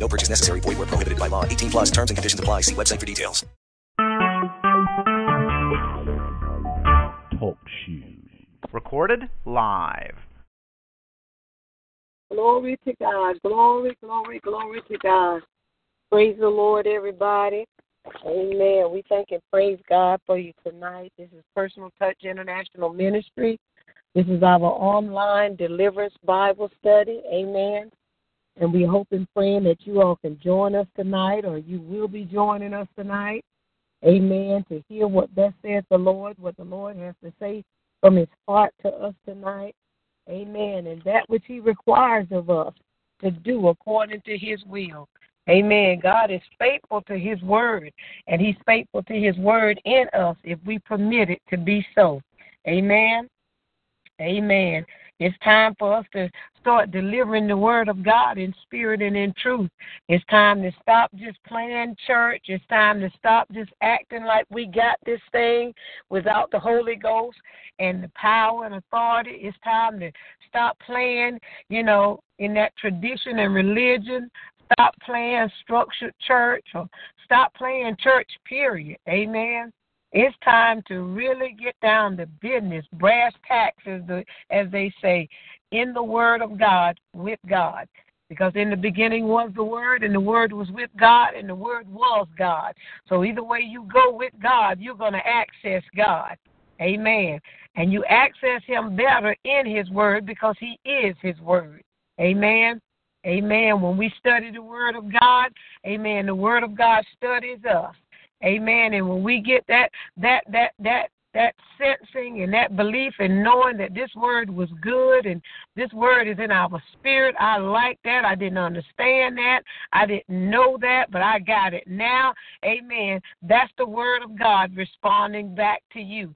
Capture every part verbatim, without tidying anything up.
No purchase necessary. Void where prohibited by law. eighteen plus terms and conditions apply. See website for details. Talkshoe. Recorded live. Glory to God. Glory, glory, glory to God. Praise the Lord, everybody. Amen. We thank and praise God for you tonight. This is Personal Touch International Ministry. This is our online deliverance Bible study. Amen. And we hope and praying that you all can join us tonight, or you will be joining us tonight, amen, to hear what thus says the Lord, what the Lord has to say from his heart to us tonight, amen, and that which he requires of us to do according to his will, amen. God is faithful to his word, and he's faithful to his word in us if we permit it to be so, amen, amen. It's time for us to start delivering the word of God in spirit and in truth. It's time to stop just playing church. It's time to stop just acting like we got this thing without the Holy Ghost and the power and authority. It's time to stop playing, you know, in that tradition and religion. Stop playing structured church, or stop playing church, period. Amen. It's time to really get down to business, brass tacks, as, the, as they say, in the Word of God, with God. Because in the beginning was the Word, and the Word was with God, and the Word was God. So either way you go with God, you're going to access God. Amen. And you access him better in his Word because he is his Word. Amen. Amen. When we study the Word of God, amen, the Word of God studies us. Amen. And when we get that that that that that sensing and that belief and knowing that this word was good and this word is in our spirit, I like that. I didn't understand that. I didn't know that, but I got it now. Amen. That's the word of God responding back to you,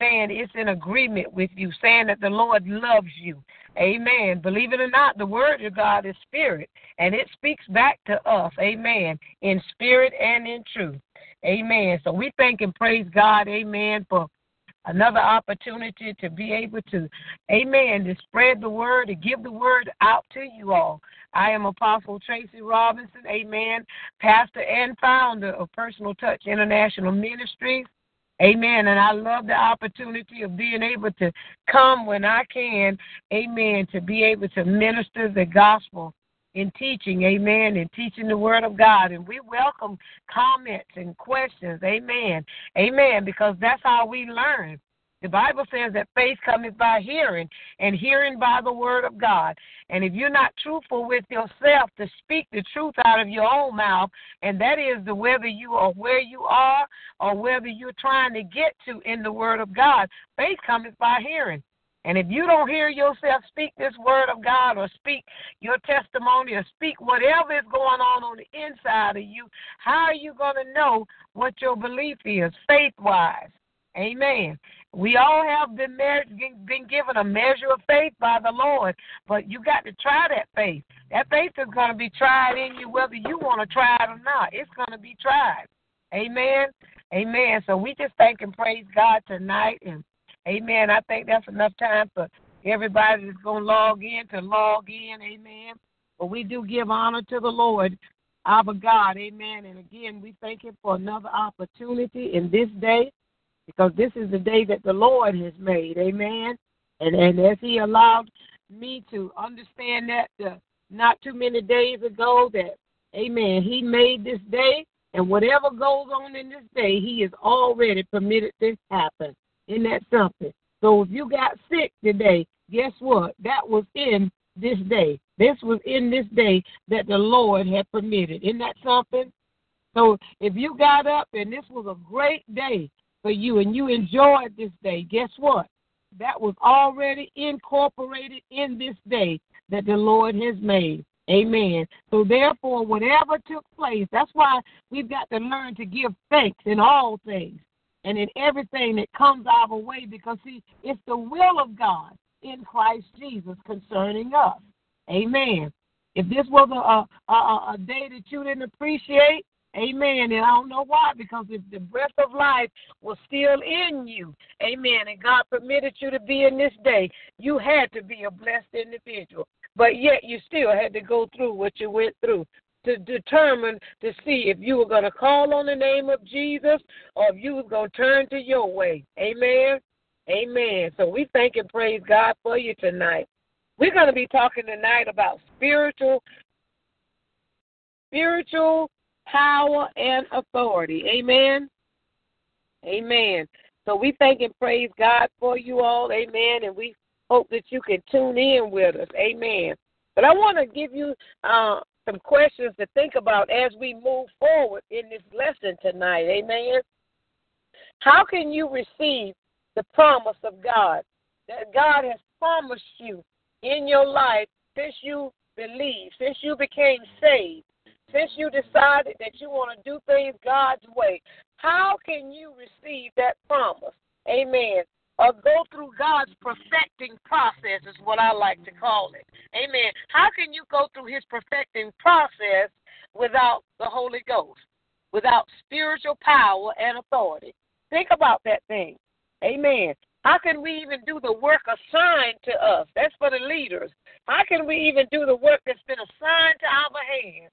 saying it's in agreement with you, saying that the Lord loves you. Amen. Believe it or not, the word of God is spirit, and it speaks back to us. Amen. In spirit and in truth. Amen. So we thank and praise God, amen, for another opportunity to be able to, amen, to spread the word, to give the word out to you all. I am Apostle Tracy Robinson, amen, pastor and founder of Personal Touch International Ministries, amen, and I love the opportunity of being able to come when I can, amen, to be able to minister the gospel in teaching, amen, and teaching the word of God. And we welcome comments and questions, amen, amen, because that's how we learn. The Bible says that faith cometh by hearing, and hearing by the word of God. And if you're not truthful with yourself to speak the truth out of your own mouth, and that is the whether you are where you are or whether you're trying to get to in the word of God, faith cometh by hearing. And if you don't hear yourself speak this word of God, or speak your testimony, or speak whatever is going on on the inside of you, how are you going to know what your belief is faith-wise? Amen. We all have been, mer- been given a measure of faith by the Lord, but you got to try that faith. That faith is going to be tried in you whether you want to try it or not. It's going to be tried. Amen. Amen. So we just thank and praise God tonight, and amen. I think that's enough time for everybody that's going to log in to log in. Amen. But we do give honor to the Lord, our God. Amen. And again, we thank him for another opportunity in this day, because this is the day that the Lord has made. Amen. And, and as he allowed me to understand that uh, not too many days ago, that, amen, he made this day. And whatever goes on in this day, he has already permitted this happen. And that's something. So if you got sick today, guess what? That was in this day. This was in this day that the Lord had permitted. Isn't that something? So if you got up and this was a great day for you and you enjoyed this day, guess what? That was already incorporated in this day that the Lord has made. Amen. So therefore, whatever took place, that's why we've got to learn to give thanks in all things and in everything that comes our way, because, see, it's the will of God in Christ Jesus concerning us. Amen. If this was a, a, a, a day that you didn't appreciate, amen, and I don't know why, because if the breath of life was still in you, amen, and God permitted you to be in this day, you had to be a blessed individual. But yet you still had to go through what you went through to determine to see if you were going to call on the name of Jesus or if you were going to turn to your way. Amen? Amen. So we thank and praise God for you tonight. We're going to be talking tonight about spiritual, spiritual power and authority. Amen? Amen. So we thank and praise God for you all. Amen. And we hope that you can tune in with us. Amen. But I want to give you uh, some questions to think about as we move forward in this lesson tonight. Amen. How can you receive the promise of God that God has promised you in your life since you believed, since you became saved, since you decided that you want to do things God's way? How can you receive that promise? Amen. Or go through God's perfecting process is what I like to call it. Amen. How can you go through his perfecting process without the Holy Ghost, without spiritual power and authority? Think about that thing. Amen. How can we even do the work assigned to us? That's for the leaders. How can we even do the work that's been assigned to our hands?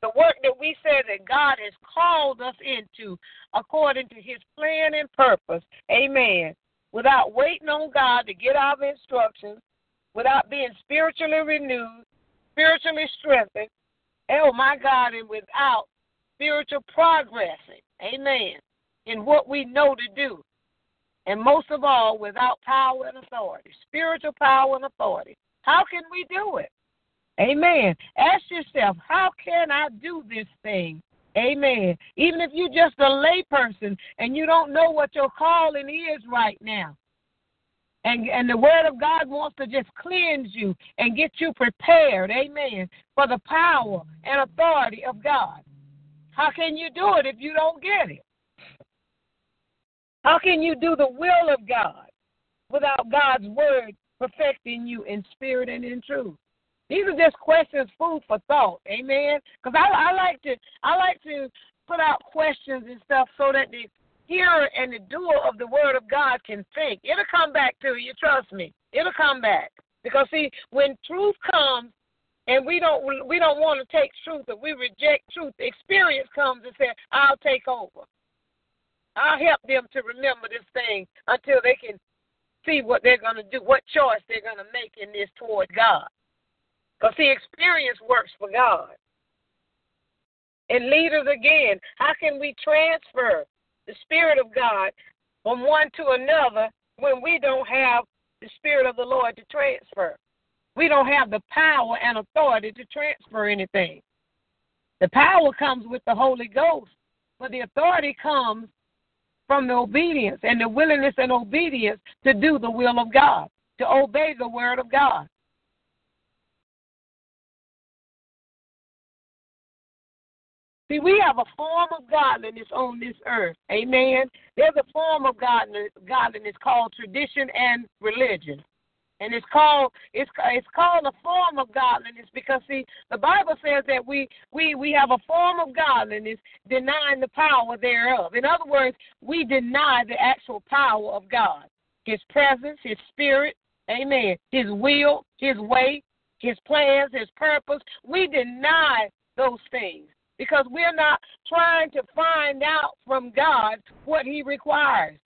The work that we said that God has called us into according to his plan and purpose. Amen. Without waiting on God to get our instructions, without being spiritually renewed, spiritually strengthened, oh my God, and without spiritual progressing, amen, in what we know to do, and most of all, without power and authority, spiritual power and authority. How can we do it? Amen. Ask yourself, how can I do this thing? Amen. Even if you're just a lay person and you don't know what your calling is right now, and, and the word of God wants to just cleanse you and get you prepared, amen, for the power and authority of God. How can you do it if you don't get it? How can you do the will of God without God's word perfecting you in spirit and in truth? These are just questions, food for thought, amen. Because I, I like to, I like to put out questions and stuff so that the hearer and the doer of the word of God can think. It'll come back to you, trust me. It'll come back, because see, when truth comes, and we don't, we don't want to take truth, and we reject truth. Experience comes and says, "I'll take over. I'll help them to remember this thing until they can see what they're going to do, what choice they're going to make in this toward God." Because, see, experience works for God. And leaders, again, how can we transfer the Spirit of God from one to another when we don't have the Spirit of the Lord to transfer? We don't have the power and authority to transfer anything. The power comes with the Holy Ghost, but the authority comes from the obedience and the willingness and obedience to do the will of God, to obey the word of God. See, we have a form of godliness on this earth, amen? There's a form of godliness, godliness called tradition and religion. And it's called it's it's called a form of godliness because, see, the Bible says that we, we, we have a form of godliness denying the power thereof. In other words, we deny the actual power of God, his presence, his spirit, amen, his will, his way, his plans, his purpose. We deny those things, because we're not trying to find out from God what he requires.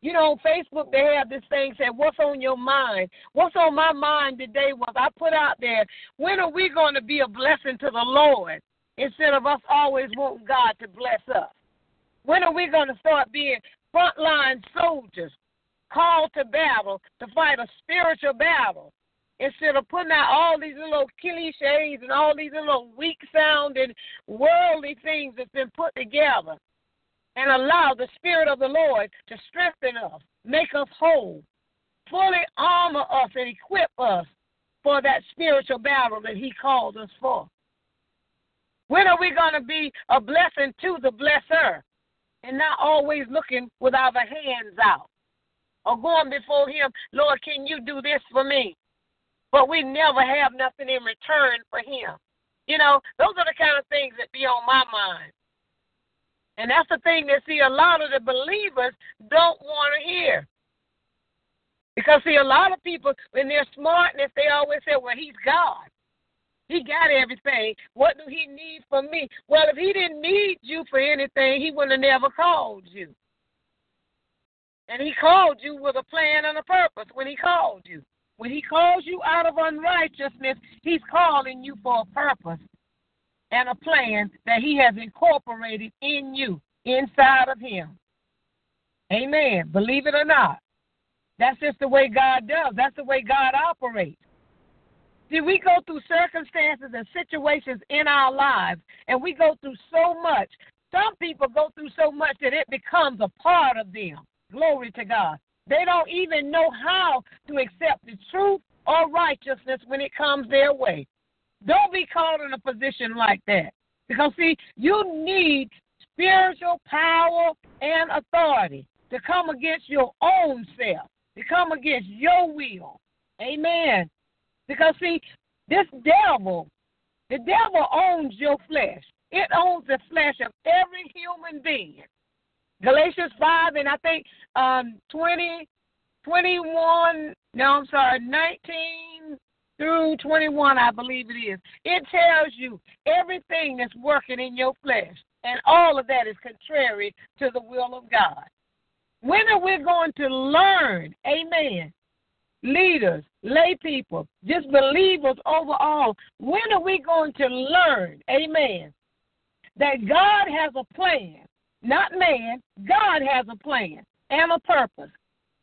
You know, on Facebook, they have this thing said, "What's on your mind?" What's on my mind today was I put out there, when are we going to be a blessing to the Lord instead of us always wanting God to bless us? When are we going to start being frontline soldiers called to battle to fight a spiritual battle, instead of putting out all these little cliches and all these little weak-sounding worldly things that's been put together, and allow the Spirit of the Lord to strengthen us, make us whole, fully armor us and equip us for that spiritual battle that he called us for? When are we going to be a blessing to the blesser and not always looking with our hands out or going before him, Lord, can you do this for me? But we never have nothing in return for him. You know, those are the kind of things that be on my mind. And that's the thing that, see, a lot of the believers don't want to hear. Because, see, a lot of people, when they're smartness, they always say, well, he's God. He got everything. What do he need from me? Well, if he didn't need you for anything, he would have never called you. And he called you with a plan and a purpose when he called you. When he calls you out of unrighteousness, he's calling you for a purpose and a plan that he has incorporated in you, inside of him. Amen. Believe it or not. That's just the way God does. That's the way God operates. See, we go through circumstances and situations in our lives, and we go through so much. Some people go through so much that it becomes a part of them. Glory to God. They don't even know how to accept the truth or righteousness when it comes their way. Don't be caught in a position like that. Because, see, you need spiritual power and authority to come against your own self, to come against your will. Amen. Because, see, this devil, the devil owns your flesh. It owns the flesh of every human being. Galatians five and I think um, twenty, twenty-one, no, I'm sorry, nineteen through twenty-one, I believe it is. It tells you everything that's working in your flesh, and all of that is contrary to the will of God. When are we going to learn, amen, leaders, lay people, just believers overall, when are we going to learn, amen, that God has a plan, not man, God has a plan and a purpose,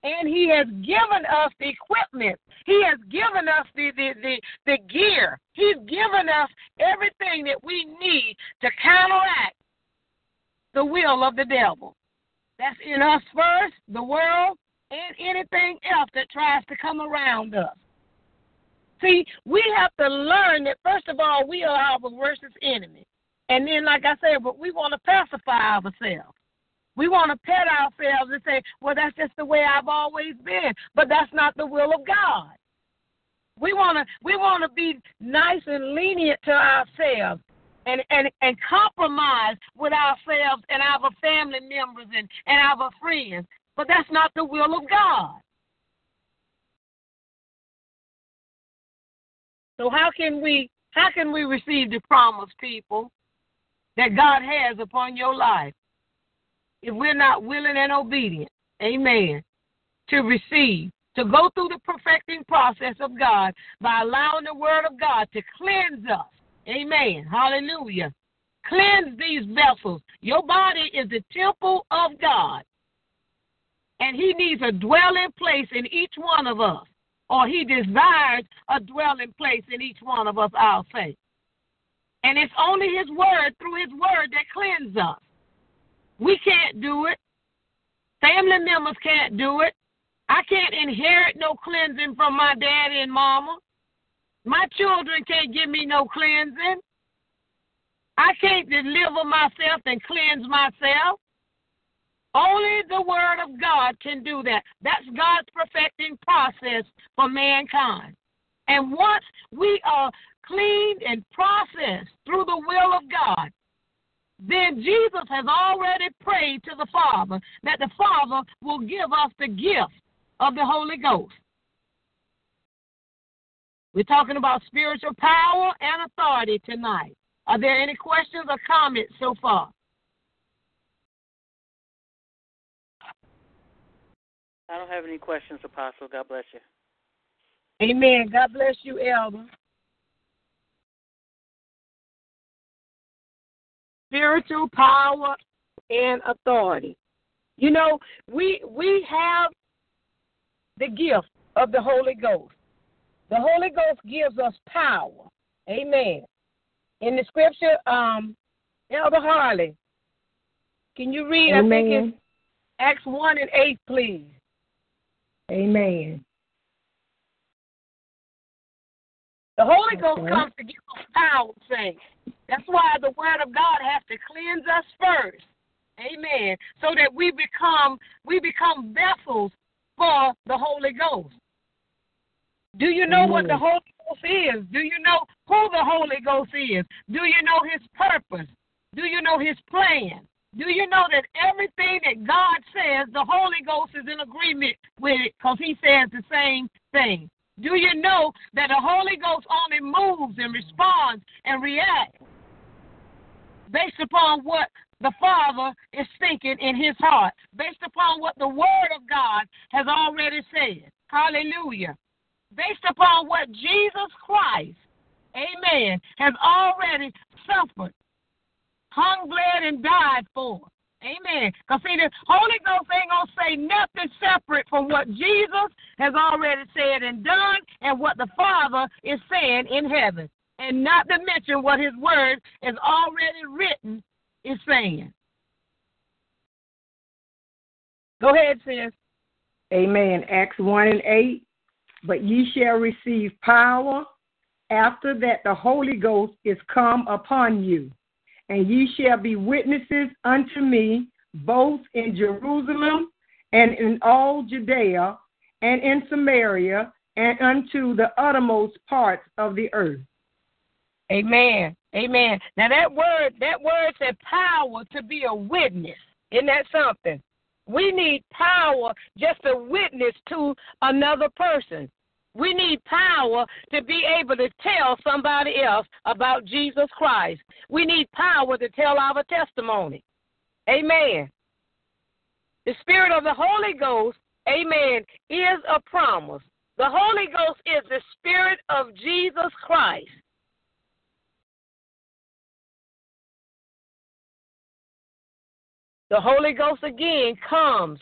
and he has given us the equipment. He has given us the, the, the, the gear. He's given us everything that we need to counteract the will of the devil. That's in us first, the world, and anything else that tries to come around us. See, we have to learn that, first of all, we are our worst enemy. And then, like I said, but we want to pacify ourselves. We want to pet ourselves and say, well, that's just the way I've always been. But that's not the will of God. We want to we want to be nice and lenient to ourselves and, and, and compromise with ourselves and our family members and, and our friends. But that's not the will of God. So how can we how can we receive the promise, people, that God has upon your life if we're not willing and obedient, amen, to receive, to go through the perfecting process of God by allowing the word of God to cleanse us, amen, hallelujah. Cleanse these vessels. Your body is the temple of God, and he needs a dwelling place in each one of us, or he desires a dwelling place in each one of us, I'll say. And it's only his word, through his word, that cleanses us. We can't do it. Family members can't do it. I can't inherit no cleansing from my daddy and mama. My children can't give me no cleansing. I can't deliver myself and cleanse myself. Only the word of God can do that. That's God's perfecting process for mankind. And once we are cleaned and processed through the will of God, then Jesus has already prayed to the Father that the Father will give us the gift of the Holy Ghost. We're talking about spiritual power and authority tonight. Are there any questions or comments so far? I don't have any questions, Apostle. God bless you. Amen. God bless you, Elder. Spiritual power and authority. You know, we we have the gift of the Holy Ghost. The Holy Ghost gives us power. Amen. In the scripture, um, Elder Harley, can you read? Amen. I think it's Acts one and eight, please. Amen. The Holy Ghost okay. comes to give us power, saints. That's why the Word of God has to cleanse us first. Amen. So that we become we become vessels for the Holy Ghost. Do you know Amen. What the Holy Ghost is? Do you know who the Holy Ghost is? Do you know his purpose? Do you know his plan? Do you know that everything that God says, the Holy Ghost is in agreement with it because he says the same thing? Do you know that the Holy Ghost only moves and responds and reacts based upon what the Father is thinking in his heart, based upon what the Word of God has already said? Hallelujah. Based upon what Jesus Christ, amen, has already suffered, hung, bled, and died for. Amen. Because, see, the Holy Ghost ain't going to say nothing separate from what Jesus has already said and done and what the Father is saying in heaven, and not to mention what his word is already written is saying. Go ahead, sis. Amen. Acts one and eight. But ye shall receive power after that the Holy Ghost is come upon you, and ye shall be witnesses unto me both in Jerusalem and in all Judea and in Samaria and unto the uttermost parts of the earth. Amen. Amen. Now that word, that word said power to be a witness. Isn't that something? We need power just to witness to another person. We need power to be able to tell somebody else about Jesus Christ. We need power to tell our testimony. Amen. The Spirit of the Holy Ghost, amen, is a promise. The Holy Ghost is the Spirit of Jesus Christ. The Holy Ghost again comes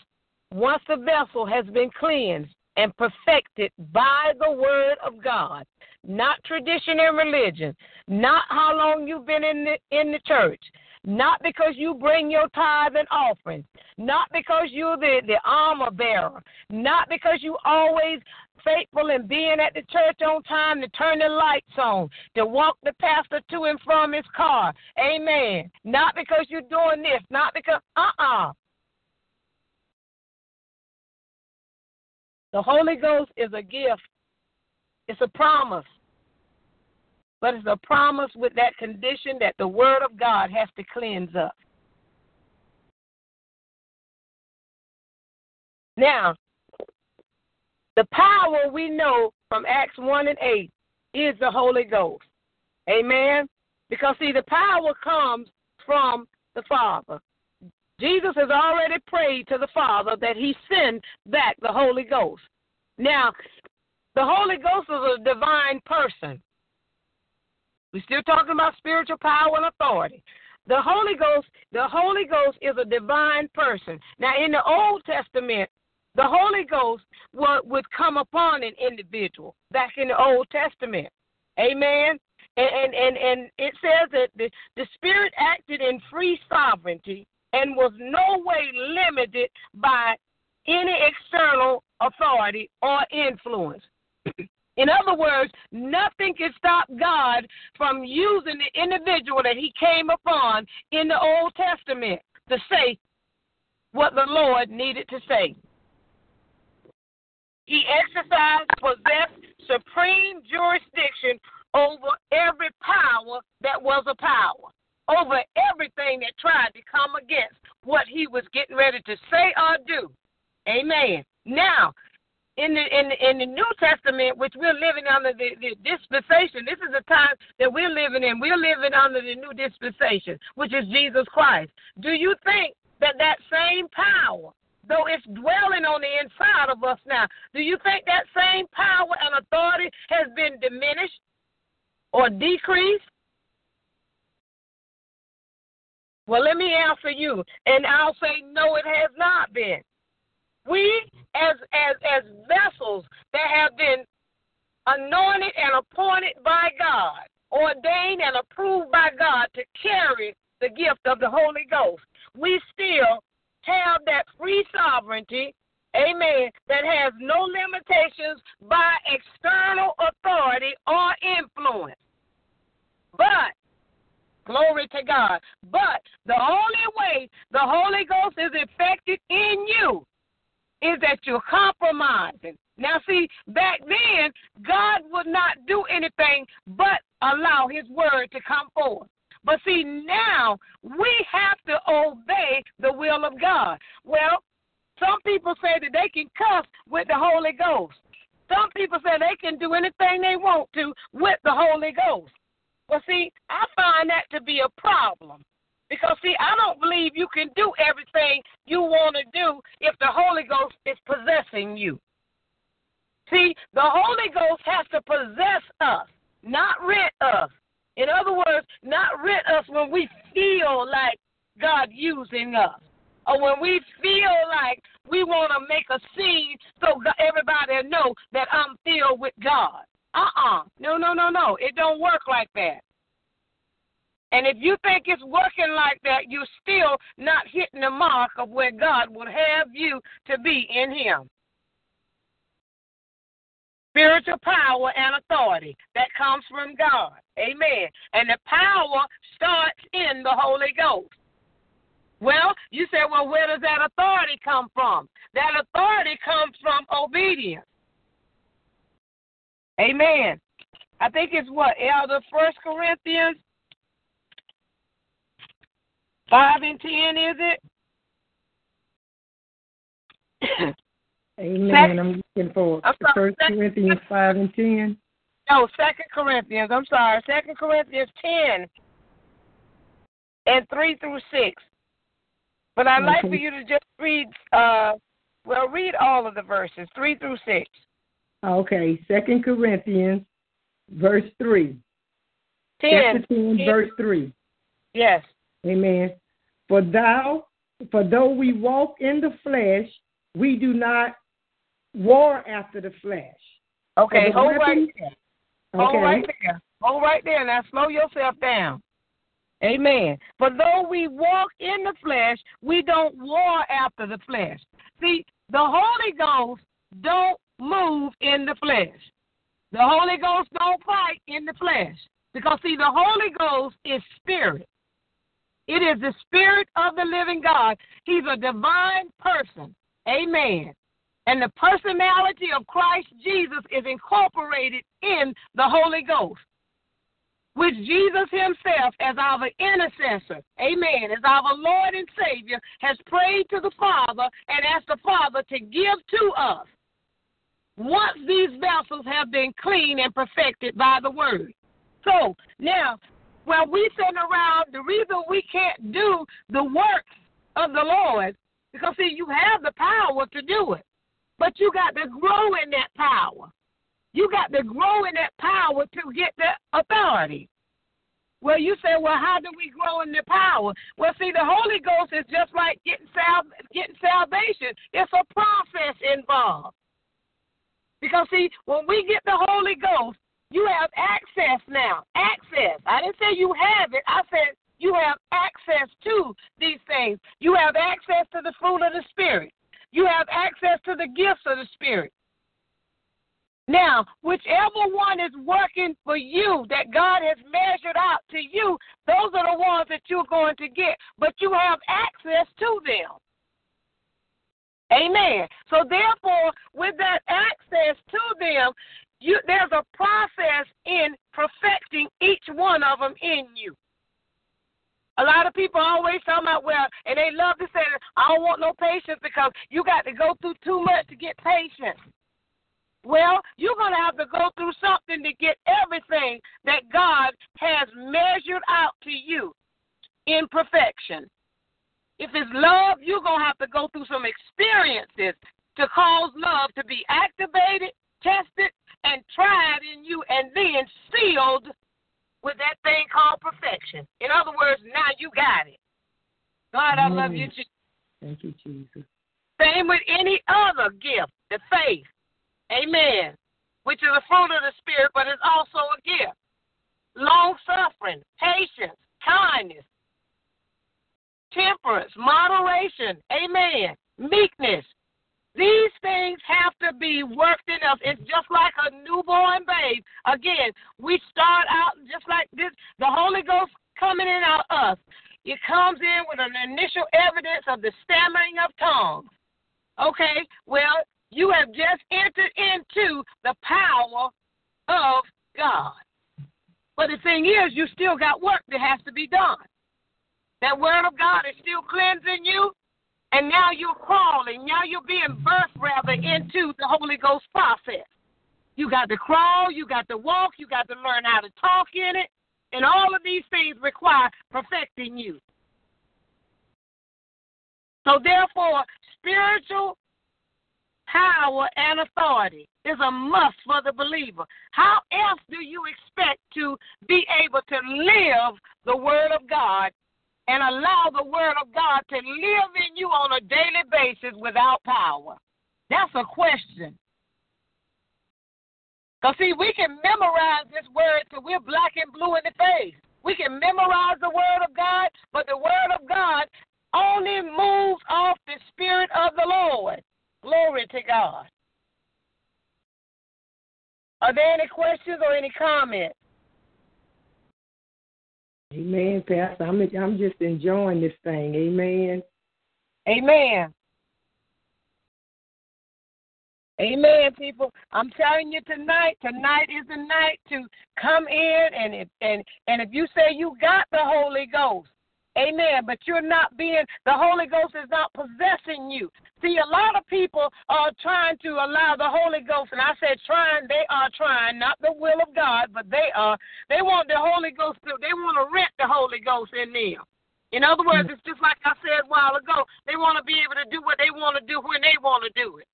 once the vessel has been cleansed and perfected by the Word of God, not tradition and religion, not how long you've been in the, in the church, not because you bring your tithe and offering, not because you're the, the armor bearer, not because you always faithful in being at the church on time, to turn the lights on, to walk the pastor to and from his car. Amen. Not because you're doing this, not because, uh-uh. The Holy Ghost is a gift. It's a promise. But it's a promise with that condition that the Word of God has to cleanse us. Now, the power we know from Acts one and eight is the Holy Ghost. Amen? Because, see, the power comes from the Father. Jesus has already prayed to the Father that he send back the Holy Ghost. Now, the Holy Ghost is a divine person. We're still talking about spiritual power and authority. The Holy Ghost, the Holy Ghost is a divine person. Now, in the Old Testament, the Holy Ghost would, would come upon an individual back in the Old Testament. Amen? And, and, and, and it says that the, the Spirit acted in free sovereignty and was no way limited by any external authority or influence. In other words, nothing can stop God from using the individual that he came upon in the Old Testament to say what the Lord needed to say. He exercised, possessed supreme jurisdiction over every power that was a power, over everything that tried to come against what he was getting ready to say or do. Amen. Now, in the in the, in the New Testament, which we're living under the, the dispensation, this is the time that we're living in. We're living under the new dispensation, which is Jesus Christ. Do you think that that same power, though it's dwelling on the inside of us now, do you think that same power and authority has been diminished or decreased? Well, let me answer you, and I'll say no, it has not been. We, as, as, as vessels that have been anointed and appointed by God, ordained and approved by God to carry the gift of the Holy Ghost, we still have that free sovereignty amen, that has no limitations by external authority or influence. But, glory to God, but the only way the Holy Ghost is effective in you is that you're compromising. Now, see, back then, God would not do anything but allow his word to come forth. But see, now we have to obey the will of God. Well, some people say that they can cuss with the Holy Ghost. Some people say they can do anything they want to with the Holy Ghost. Well, see, I find that to be a problem because, see, I don't believe you can do everything you want to do if the Holy Ghost is possessing you. See, the Holy Ghost has to possess us, not rid us. In other words, not rid us when we feel like God using us or when we feel like we want to make a scene so everybody know that I'm filled with God. Uh-uh. No, no, no, no. It don't work like that. And if you think it's working like that, you're still not hitting the mark of where God would have you to be in him. Spiritual power and authority that comes from God. Amen. And the power starts in the Holy Ghost. Well, you say, well, where does that authority come from? That authority comes from obedience. Amen. I think it's what, Elder, First Corinthians five and ten, is it? Amen. Second, I'm looking for First Corinthians five and ten. No, Second Corinthians. I'm sorry, Second Corinthians ten and three through six. But I'd like for you to just read. Uh, well, read all of the verses, three through six. Okay, Second Corinthians, verse three. Ten. ten, verse three. Yes. Amen. For thou, for though we walk in the flesh, we do not war after the flesh. Okay, so the hold weapon, right there. Hold okay. right there. Hold right there. Now slow yourself down. Amen. For though we walk in the flesh, we don't war after the flesh. See, the Holy Ghost don't move in the flesh. The Holy Ghost don't fight in the flesh. Because, see, the Holy Ghost is spirit. It is the spirit of the living God. He's a divine person. Amen. And the personality of Christ Jesus is incorporated in the Holy Ghost, which Jesus himself, as our intercessor, amen, as our Lord and Savior, has prayed to the Father and asked the Father to give to us once these vessels have been clean and perfected by the word. So now, when we send around, the reason we can't do the works of the Lord, because, see, you have the power to do it, but you got to grow in that power. You got to grow in that power to get the authority. Well, you say, well, how do we grow in the power? Well, see, the Holy Ghost is just like getting, sal- getting salvation. It's a process involved. Because, see, when we get the Holy Ghost, you have access now. Access. I didn't say you have it. I said you have access to these things. You have access to the fruit of the Spirit. You have access to the gifts of the Spirit. Now, whichever one is working for you that God has measured out to you, those are the ones that you're going to get, but you have access to them. Amen. So, therefore, with that access to them, you, there's a process in perfecting each one of them in you. A lot of people always talking about, well, and they love to say, I don't want no patience because you got to go through too much to get patience. Well, you're going to have to go through something to get everything that God has measured out to you in perfection. If it's love, you're going to have to go through some experiences to cause love to be activated, tested, and tried in you, and then sealed with that thing called perfection. In other words, now you got it. God, I love you, Jesus. Thank you, Jesus. Same with any other gift, the faith, amen, which is a fruit of the Spirit, but it's also a gift. Long-suffering, patience, kindness, temperance, moderation, amen, meekness, These things have to be worked in us. It's just like a newborn babe. Again, we start out just like this. The Holy Ghost coming in on us. It comes in with an initial evidence of the stammering of tongues. Okay, well, you have just entered into the power of God. But the thing is, you still got work that has to be done. That word of God is still cleansing you, and now you're crawling. Now you're being birthed, rather, into the Holy Ghost process. You got to crawl, you got to walk, you got to learn how to talk in it, and all of these things require perfecting you. So therefore, spiritual power and authority is a must for the believer. How else do you expect to be able to live the word of God and allow the word of God to live in you on a daily basis without power? That's a question. Because, see, we can memorize this word till we're black and blue in the face. We can memorize the word of God, but the word of God only moves off the Spirit of the Lord. Glory to God. Are there any questions or any comments? Amen, Pastor. I'm I'm just enjoying this thing. Amen. Amen. Amen, people. I'm telling you tonight, tonight is the night to come in, and if, and, and if you say you got the Holy Ghost, amen, but you're not being, the Holy Ghost is not possessing you. See, a lot of people are trying to allow the Holy Ghost, and I said trying, they are trying, not the will of God, but they are, they want the Holy Ghost, to, they want to rent the Holy Ghost in them. In other words, it's just like I said a while ago, they want to be able to do what they want to do when they want to do it.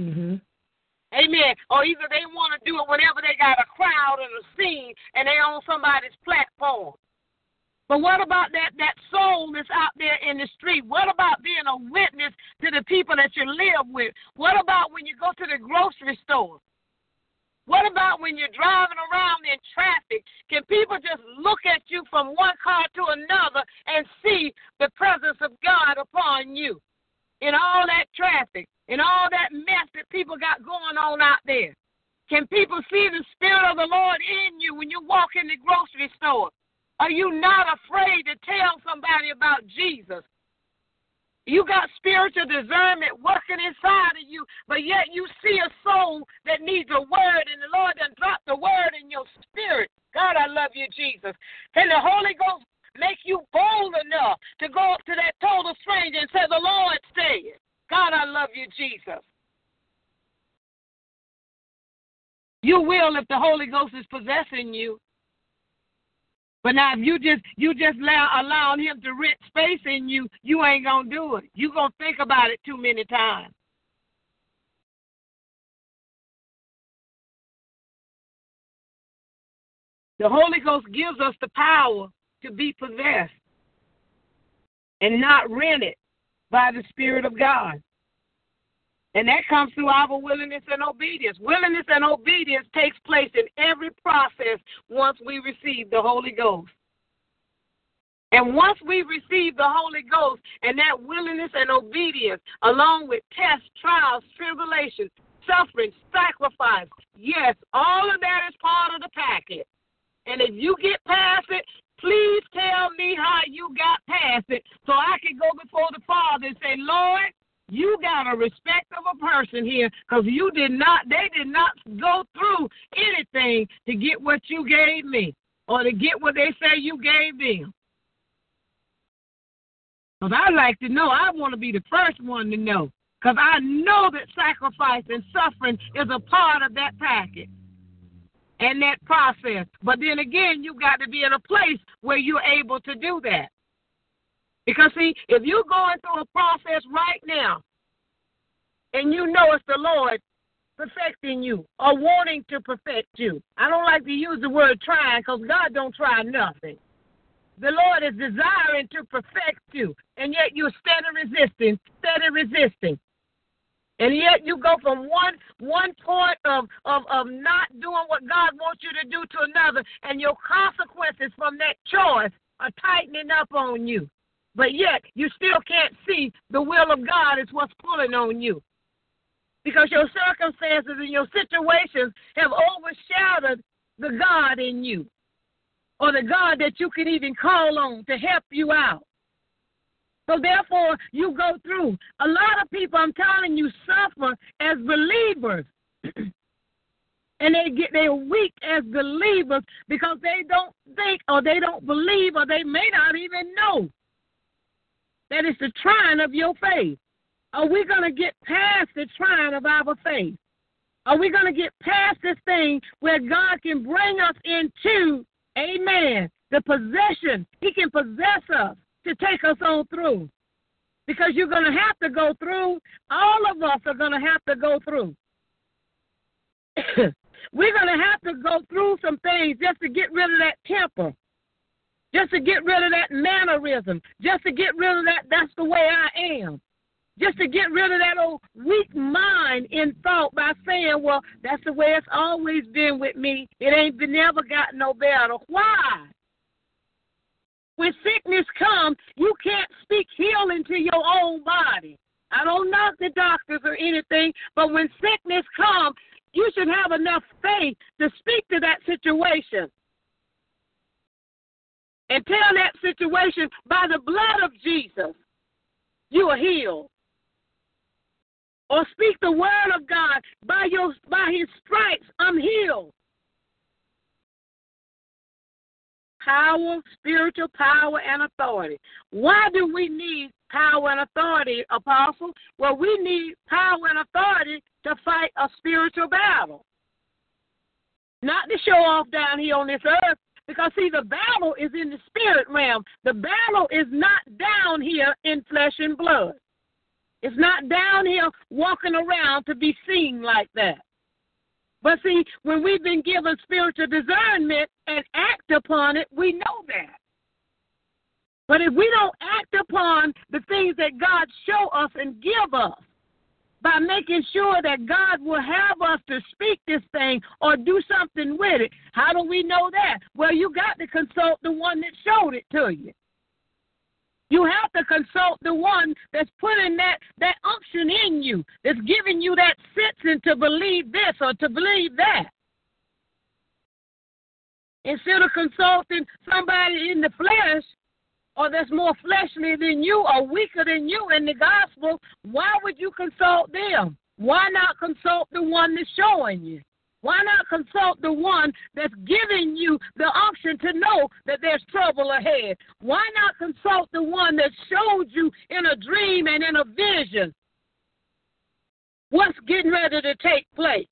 Mm-hmm. Amen. Or either they want to do it whenever they got a crowd and a scene and they on somebody's platform. But what about that, that soul that's out there in the street? What about being a witness to the people that you live with? What about when you go to the grocery store? What about when you're driving around in traffic? Can people just look at you from one car to another and see the presence of God upon you in all that traffic, in all that mess that people got going on out there? Can people see the Spirit of the Lord in you when you walk in the grocery store? Are you not afraid to tell somebody about Jesus? You got spiritual discernment working inside of you, but yet you see a soul that needs a word, and the Lord done dropped the word in your spirit. God, I love you, Jesus. Can the Holy Ghost make you bold enough to go up to that total stranger and say, the Lord said, God, I love you, Jesus? You will if the Holy Ghost is possessing you. But now, if you just you just allow, allowing him to rent space in you, you ain't going to do it. You're going to think about it too many times. The Holy Ghost gives us the power to be possessed and not rented by the Spirit of God. And that comes through our willingness and obedience. Willingness and obedience takes place in every process once we receive the Holy Ghost. And once we receive the Holy Ghost and that willingness and obedience, along with tests, trials, tribulations, suffering, sacrifice, yes, all of that is part of the packet. And if you get past it, please tell me how you got past it so I can go before the Father and say, Lord, you got a respectable person here because you did not, they did not go through anything to get what you gave me or to get what they say you gave them. Because I like to know, I want to be the first one to know because I know that sacrifice and suffering is a part of that package and that process. But then again, you've got to be in a place where you're able to do that. Because, see, if you're going through a process right now and you know it's the Lord perfecting you or wanting to perfect you, I don't like to use the word trying because God don't try nothing. The Lord is desiring to perfect you, and yet you're steady resisting, steady resisting. And yet you go from one one point of, of, of not doing what God wants you to do to another, and your consequences from that choice are tightening up on you. But yet you still can't see the will of God is what's pulling on you. because your circumstances and your situations have overshadowed the God in you, or the God that you can even call on to help you out. So therefore, you go through. A lot of people, I'm telling you, suffer as believers. And they get they're weak as believers because they don't think, or they don't believe, or they may not even know that it's the trying of your faith. Are we going to get past the trying of our faith? Are we going to get past this thing where God can bring us into, amen, the possession? He can possess us to take us on through, because you're going to have to go through. All of us are going to have to go through. We're going to have to go through some things just to get rid of that temper, just to get rid of that mannerism, just to get rid of that that's the way I am, just to get rid of that old weak mind in thought by saying, well, that's the way it's always been with me. It ain't been, never got no better. Why? When sickness comes, you can't speak healing to your own body. I don't knock the doctors or anything, but when sickness comes, you should have enough faith to speak to that situation and tell that situation, by the blood of Jesus, you are healed. Or speak the word of God, by your by his stripes, I'm healed. Power, spiritual power, and authority. Why do we need power and authority, Apostle? Well, we need power and authority to fight a spiritual battle. Not to show off down here on this earth, because, see, the battle is in the spirit realm. The battle is not down here in flesh and blood. It's not down here walking around to be seen like that. But, see, when we've been given spiritual discernment and act upon it, we know that. But if we don't act upon the things that God show us and give us, by making sure that God will have us to speak this thing or do something with it, how do we know that? Well, you got to consult the one that showed it to you. You have to consult the one that's putting that, that unction in you, that's giving you that sensing to believe this or to believe that. Instead of consulting somebody in the flesh, or that's more fleshly than you, or weaker than you in the gospel, why would you consult them? Why not consult the one that's showing you? Why not consult the one that's giving you the option to know that there's trouble ahead? Why not consult the one that showed you in a dream and in a vision what's getting ready to take place?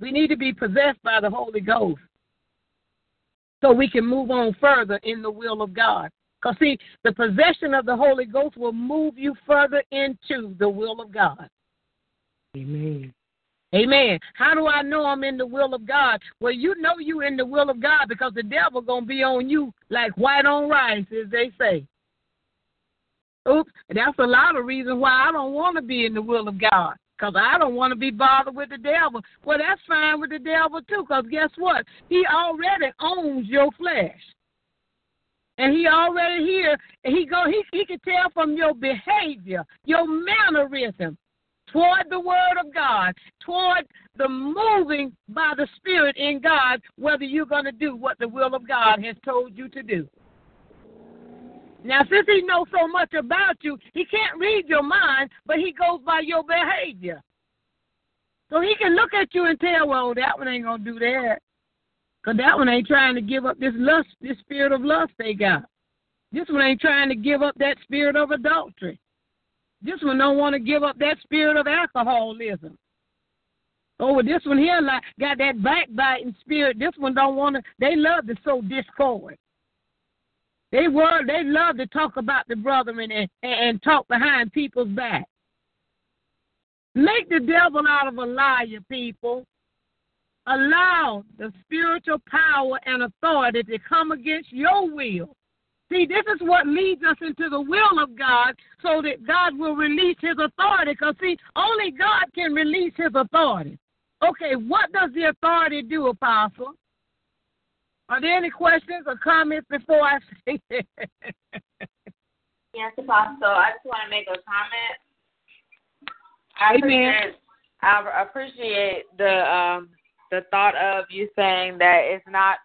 We need to be possessed by the Holy Ghost, so we can move on further in the will of God. Because, see, the possession of the Holy Ghost will move you further into the will of God. Amen. Amen. How do I know I'm in the will of God? Well, you know you're in the will of God because the devil going to be on you like white on rice, as they say. Oops, that's a lot of reasons why I don't want to be in the will of God. Because I don't want to be bothered with the devil. Well, that's fine with the devil, too, because guess what? He already owns your flesh. And he already here, and he go. He, he can tell from your behavior, your mannerism toward the word of God, toward the moving by the Spirit in God, whether you're going to do what the will of God has told you to do. Now, since he knows so much about you, he can't read your mind, but he goes by your behavior. So he can look at you and tell, well, that one ain't going to do that, because that one ain't trying to give up this lust, this spirit of lust they got. This one ain't trying to give up that spirit of adultery. This one don't want to give up that spirit of alcoholism. Oh, well, this one here like got that backbiting spirit. This one don't want to, they love to sow discord. They were, they love to talk about the brethren and, and, and talk behind people's back. Make the devil out of a liar, people. Allow the spiritual power and authority to come against your will. See, this is what leads us into the will of God, so that God will release his authority. Because, see, only God can release his authority. Okay, what does the authority do, Apostle? Are there any questions or comments before I say that? Yes, Apostle. I just want to make a comment. I appreciate, I appreciate the um, the thought of you saying that it's not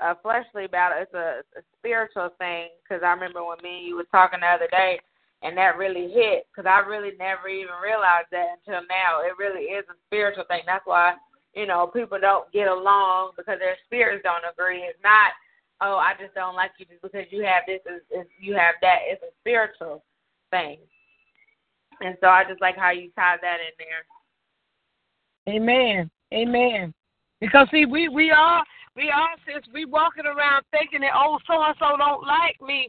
a fleshly battle, it's a, a spiritual thing, because I remember when me and you were talking the other day, and that really hit, because I really never even realized that until now. It really is a spiritual thing. That's why, you know, people don't get along because their spirits don't agree. It's not, oh, I just don't like you just because you have this, is, is, you have that. It's a spiritual thing. And so I just like how you tied that in there. Amen. Amen. Because, see, we, we are, we are, since we walking around thinking that, oh, so-and-so don't like me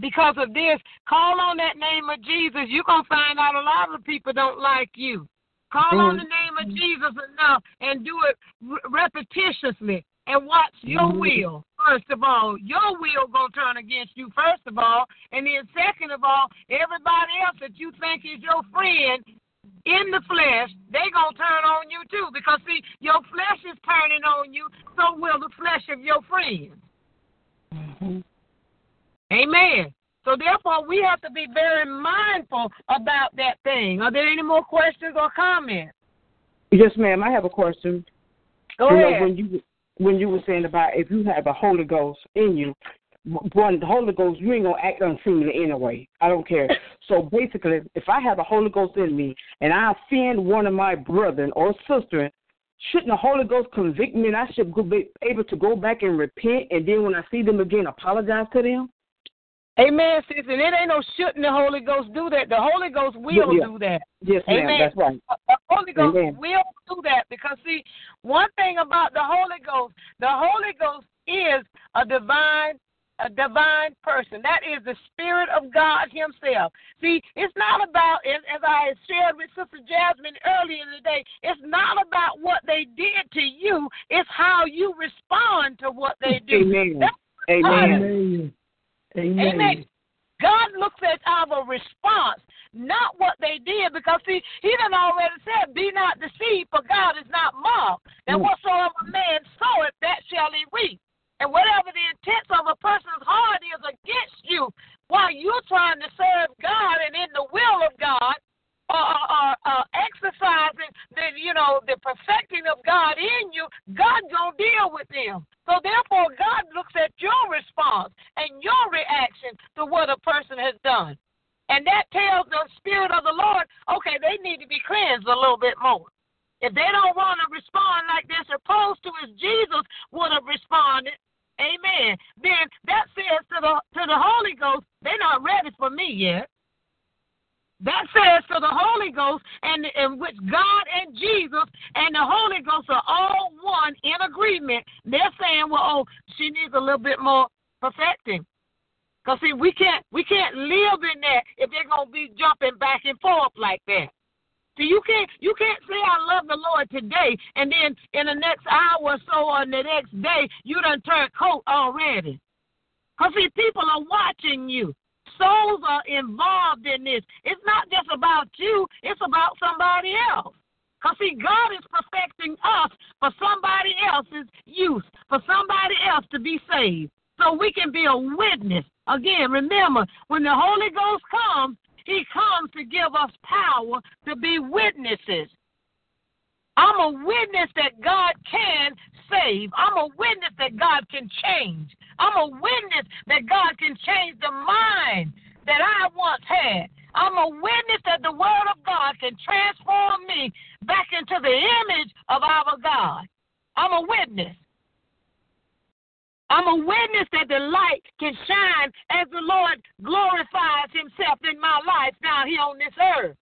because of this. Call on that name of Jesus. You're going to find out a lot of people don't like you. Call mm-hmm. on the name of Jesus enough and do it r- repetitiously. And watch your will, first of all. Your will going to turn against you, first of all. And then second of all, everybody else that you think is your friend in the flesh, they going to turn on you too. Because, see, your flesh is turning on you, so will the flesh of your friends. Mm-hmm. Amen. So, therefore, we have to be very mindful about that thing. Are there any more questions or comments? Yes, ma'am. I have a question. Go you ahead. Know, when you... When you were saying about if you have a Holy Ghost in you, one, the Holy Ghost, you ain't going to act unseemly anyway. I don't care. So basically, if I have a Holy Ghost in me and I offend one of my brethren or sister, shouldn't the Holy Ghost convict me and I should be able to go back and repent and then when I see them again, apologize to them? Amen, sis. And it ain't no shouldn't the Holy Ghost do that. The Holy Ghost will yeah. do that. Yes, ma'am. Amen. That's right. The Holy Ghost Amen. will do that because, see, one thing about the Holy Ghost, the Holy Ghost is a divine a divine person. That is the Spirit of God himself. See, it's not about, as, as I shared with Sister Jasmine earlier today, it's not about what they did to you. It's how you respond to what they do. Amen. That's Amen. Amen. Amen. God looks at our response, not what they did, because see, he done already said, be not deceived, for God is not mocked. And whatsoever a man soweth, that shall he reap. And whatever the intent of a person's heart is against you, while you're trying to serve God and in the will of God, or, or, or exercising the, you know, the perfecting of God in you, God gonna deal with them. So therefore, God looks at your response and your reaction to what a person has done, and that tells the Spirit of the Lord, okay, they need to be cleansed a little bit more. If they don't want to respond like they're supposed to, as Jesus would have responded, amen. Then that says to the to the Holy Ghost, they're not ready for me yet. That says to the Holy Ghost, and in which God and Jesus and the Holy Ghost are all one in agreement. They're saying, well, oh, she needs a little bit more perfecting. Because, see, we can't, we can't live in that if they're going to be jumping back and forth like that. See, you can't, you can't say I love the Lord today, and then in the next hour or so or the next day, you done turned coat already. Because, see, people are watching you. Souls are involved in this. It's not just about you. It's about somebody else. Because, see, God is perfecting us for somebody else's use, for somebody else to be saved, so we can be a witness. Again, remember, when the Holy Ghost comes, he comes to give us power to be witnesses. I'm a witness that God can save. I'm a witness that God can change. I'm a witness that God can change the mind that I once had. I'm a witness that the Word of God can transform me back into the image of our God. I'm a witness. I'm a witness that the light can shine as the Lord glorifies himself in my life down here on this earth.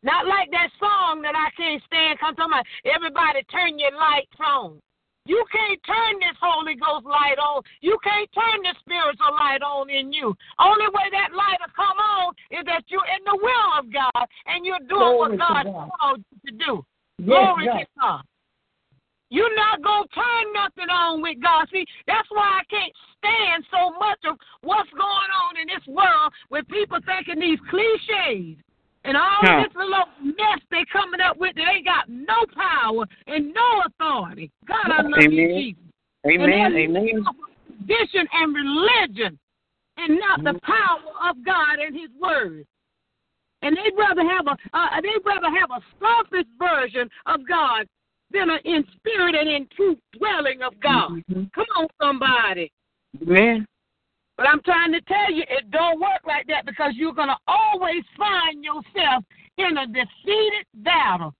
Not like that song that I can't stand. Come to my, everybody turn your lights on. You can't turn this Holy Ghost light on. You can't turn this spiritual light on in you. Only way that light will come on is that you're in the will of God and you're doing Glory what God, God called you to do. Yes, Glory yes. to God. You're not going to turn nothing on with God. See, that's why I can't stand so much of what's going on in this world with people thinking these cliches. And all no. this little mess they coming up with, they ain't got no power and no authority. God, I love Amen. you, Jesus. Amen, and amen. Tradition and religion and not the power of God and his word. And they'd rather have a uh, they'd rather have a surface version of God than an in spirit and in truth dwelling of God. Mm-hmm. Come on, somebody. Amen. But I'm trying to tell you, it don't work like that, because you're going to always find yourself in a defeated battle.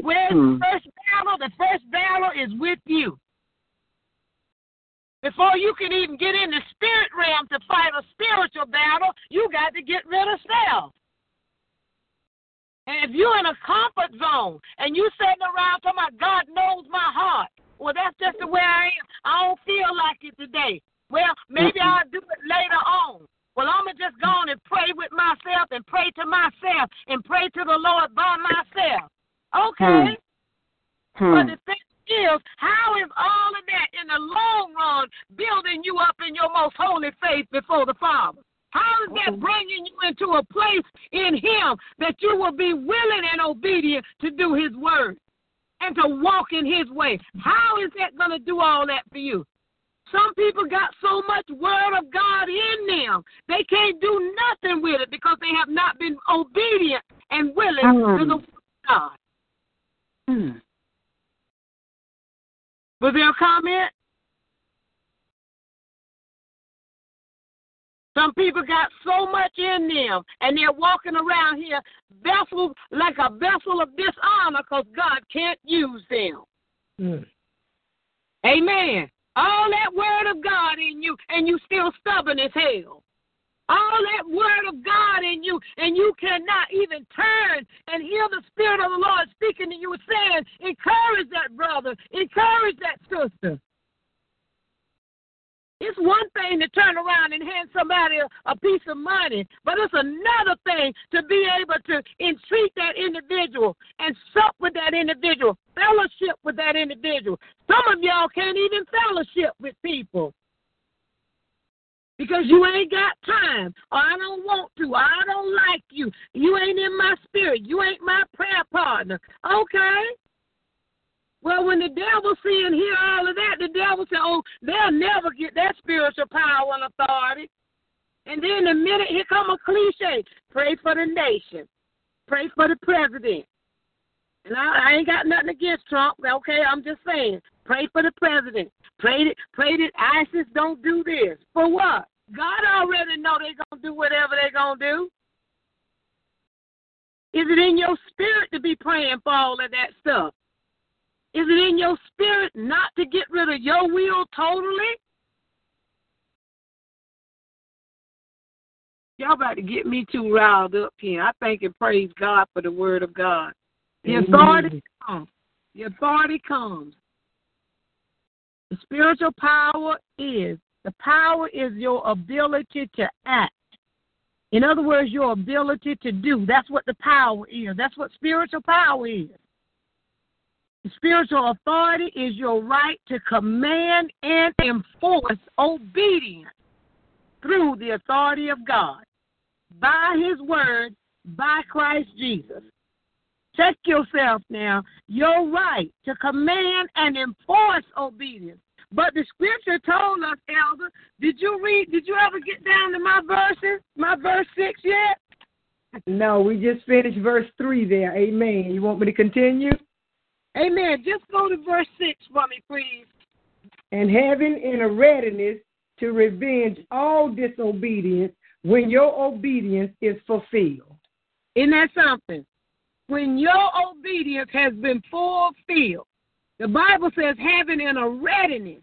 Where's mm-hmm. the first battle? The first battle is with you. Before you can even get in the spirit realm to fight a spiritual battle, you got to get rid of self. And if you're in a comfort zone and you sitting around talking about God knows my heart, well, that's just the way I am. I don't feel like it today. Well, maybe mm-hmm. I'll do it later on. Well, I'm going to just go on and pray with myself and pray to myself and pray to the Lord by myself. Okay. Mm-hmm. But the thing is, how is all of that in the long run building you up in your most holy faith before the Father? How is that bringing you into a place in him that you will be willing and obedient to do his word and to walk in his way? How is that going to do all that for you? Some people got so much word of God in them, they can't do nothing with it because they have not been obedient and willing um, to the word of God. Hmm. Was there a comment? Some people got so much in them, and they're walking around here vessel, like a vessel of dishonor, because God can't use them. Mm. Amen. All that word of God in you, and you still stubborn as hell. All that word of God in you, and you cannot even turn and hear the Spirit of the Lord speaking to you and saying, encourage that brother, encourage that sister. It's one thing to turn around and hand somebody a, a piece of money, but it's another thing to be able to entreat that individual and sup with that individual, fellowship with that individual. Some of y'all can't even fellowship with people because you ain't got time, or I don't want to, or I don't like you. You ain't in my spirit. You ain't my prayer partner. Okay. Well, when the devil see and hear all of that, the devil say, oh, they'll never get that spiritual power and authority. And then the minute, here come a cliche, pray for the nation, pray for the president. And I, I ain't got nothing against Trump, okay, I'm just saying, pray for the president. Pray that, pray that ISIS don't do this. For what? God already know they're going to do whatever they're going to do. Is it in your spirit to be praying for all of that stuff? Is it in your spirit not to get rid of your will totally? Y'all about to get me too riled up here. I thank and praise God for the word of God. The mm-hmm. authority comes. The authority comes. The spiritual power is, the power is your ability to act. In other words, your ability to do. That's what the power is. That's what spiritual power is. Spiritual authority is your right to command and enforce obedience through the authority of God, by his word, by Christ Jesus. Check yourself now, your right to command and enforce obedience. But the scripture told us, Elder, did you read, did you ever get down to my verses, my verse six yet? No, we just finished verse three there. Amen. You want me to continue? Amen. Just go to verse six for me, please. And having in a readiness to revenge all disobedience when your obedience is fulfilled. Isn't that something? When your obedience has been fulfilled. The Bible says having in a readiness.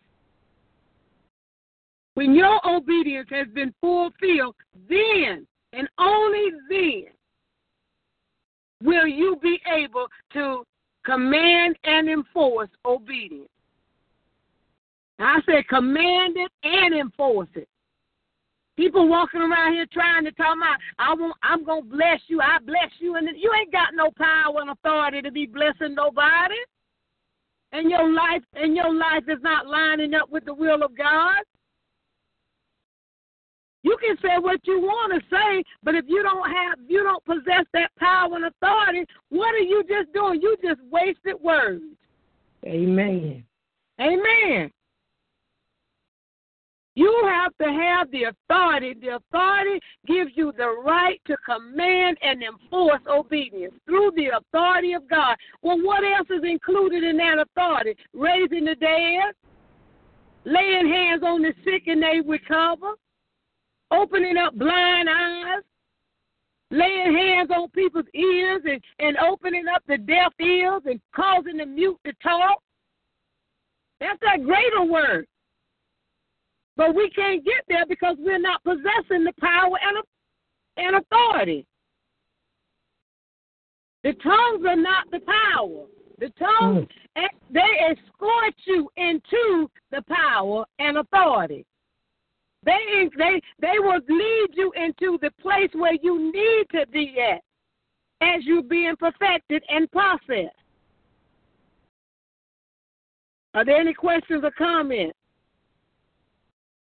When your obedience has been fulfilled, then and only then will you be able to command and enforce obedience. I said command it and enforce it. People walking around here trying to talk about, I want, I'm going to bless you, I bless you, and you ain't got no power and authority to be blessing nobody. And your life, and your life is not lining up with the will of God. You can say what you want to say, but if you don't have, you don't possess that power and authority, what are you just doing? You just wasted words. Amen. Amen. You have to have the authority. The authority gives you the right to command and enforce obedience through the authority of God. Well, what else is included in that authority? Raising the dead, laying hands on the sick and they recover, opening up blind eyes, laying hands on people's ears and, and opening up the deaf ears and causing the mute to talk. That's that greater word. But we can't get there because we're not possessing the power and, and authority. The tongues are not the power. The tongues, mm. they escort you into the power and authority. They, they, they will lead you into the place where you need to be at as you're being perfected and processed. Are there any questions or comments?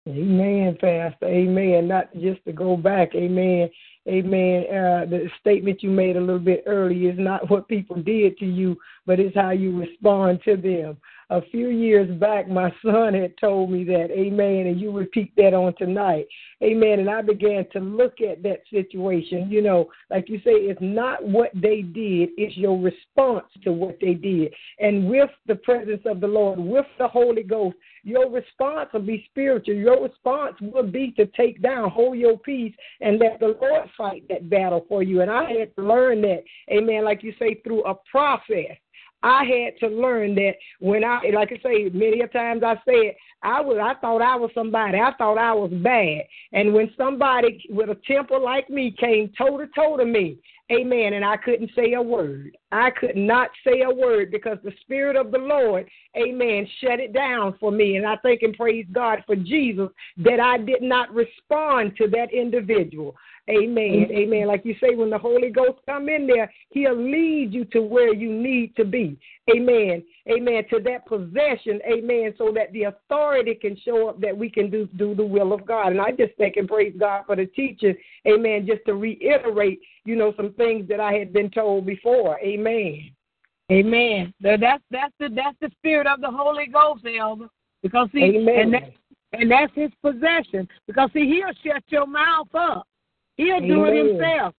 Amen, Pastor. Amen. Not just to go back. Amen. Amen. Uh, the statement you made a little bit earlier is not what people did to you, but it's how you respond to them. A few years back, my son had told me that, amen, and you repeat that on tonight, amen, and I began to look at that situation. You know, like you say, it's not what they did, it's your response to what they did. And with the presence of the Lord, with the Holy Ghost, your response will be spiritual. Your response will be to take down, hold your peace, and let the Lord fight that battle for you. And I had to learn that, amen, like you say, through a process. I had to learn that when I, like I say, many a times I said, I was, I thought I was somebody. I thought I was bad. And when somebody with a temper like me came toe-to-toe to me, amen, and I couldn't say a word. I could not say a word because the Spirit of the Lord, amen, shut it down for me. And I thank and praise God for Jesus that I did not respond to that individual. Amen. Amen. Like you say, when the Holy Ghost come in there, he'll lead you to where you need to be. Amen. Amen. To that possession. Amen. So that the authority can show up that we can do, do the will of God. And I just thank and praise God for the teaching. Amen. Just to reiterate, you know, some things that I had been told before. Amen. Amen. So that's, that's, the, that's the spirit of the Holy Ghost, Elder. Because see, and that's, and that's his possession. Because see, he'll shut your mouth up. He'll do Amen. It himself.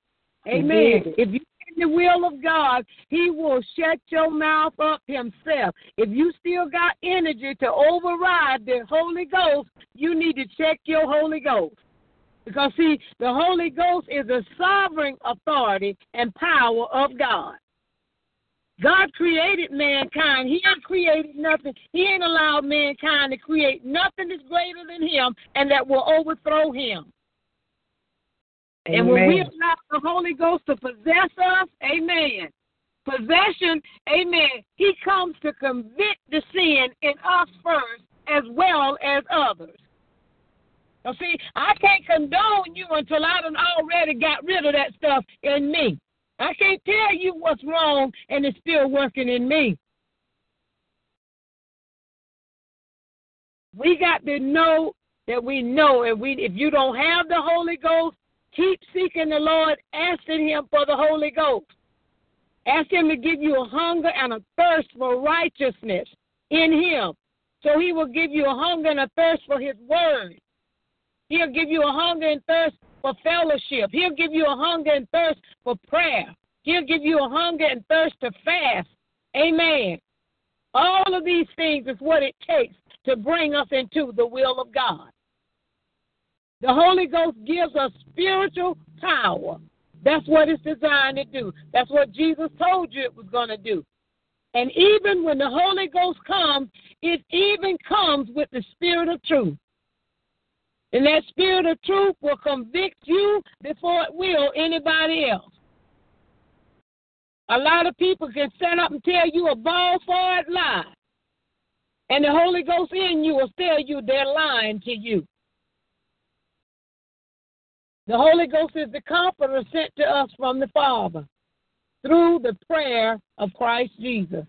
Amen. Amen. If you in the will of God, he will shut your mouth up himself. If you still got energy to override the Holy Ghost, you need to check your Holy Ghost. Because, see, the Holy Ghost is the sovereign authority and power of God. God created mankind. He ain't created nothing. He ain't allowed mankind to create nothing that's greater than him and that will overthrow him. And amen. When we allow the Holy Ghost to possess us, amen, possession, amen, he comes to convict the sin in us first as well as others. Now, see, I can't condone you until I done already got rid of that stuff in me. I can't tell you what's wrong and it's still working in me. We got to know that we know, and we if you don't have the Holy Ghost, keep seeking the Lord, asking him for the Holy Ghost. Ask him to give you a hunger and a thirst for righteousness in him. So he will give you a hunger and a thirst for his word. He'll give you a hunger and thirst for fellowship. He'll give you a hunger and thirst for prayer. He'll give you a hunger and thirst to fast. Amen. All of these things is what it takes to bring us into the will of God. The Holy Ghost gives us spiritual power. That's what it's designed to do. That's what Jesus told you it was going to do. And even when the Holy Ghost comes, it even comes with the Spirit of truth. And that Spirit of truth will convict you before it will anybody else. A lot of people can stand up and tell you a ball-forward lie. And the Holy Ghost in you will tell you they're lying to you. The Holy Ghost is the comforter sent to us from the Father through the prayer of Christ Jesus.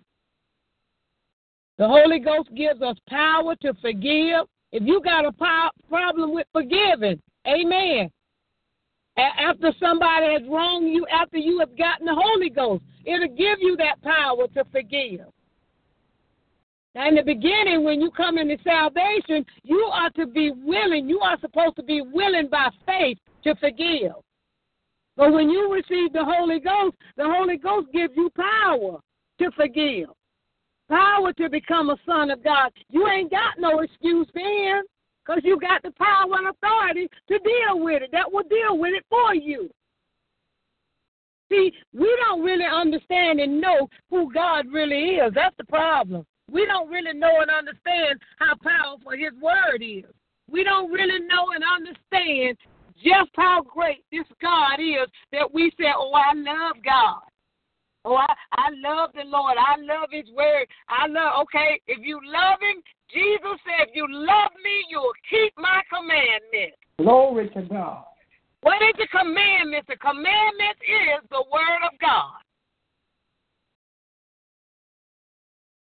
The Holy Ghost gives us power to forgive. If you got a problem with forgiving, amen. After somebody has wronged you, after you have gotten the Holy Ghost, it'll give you that power to forgive. Now, in the beginning, when you come into salvation, you are to be willing. You are supposed to be willing by faith to forgive. But when you receive the Holy Ghost, the Holy Ghost gives you power to forgive, power to become a son of God. You ain't got no excuse then, because you got the power and authority to deal with it. That will deal with it for you. See, we don't really understand and know who God really is. That's the problem. We don't really know and understand how powerful his word is. We don't really know and understand just how great this God is that we say, oh, I love God. Oh, I, I love the Lord. I love his word. I love, okay, if you love him, Jesus said, if you love me, you'll keep my commandments. Glory to God. What is the commandments? The commandments is the word of God.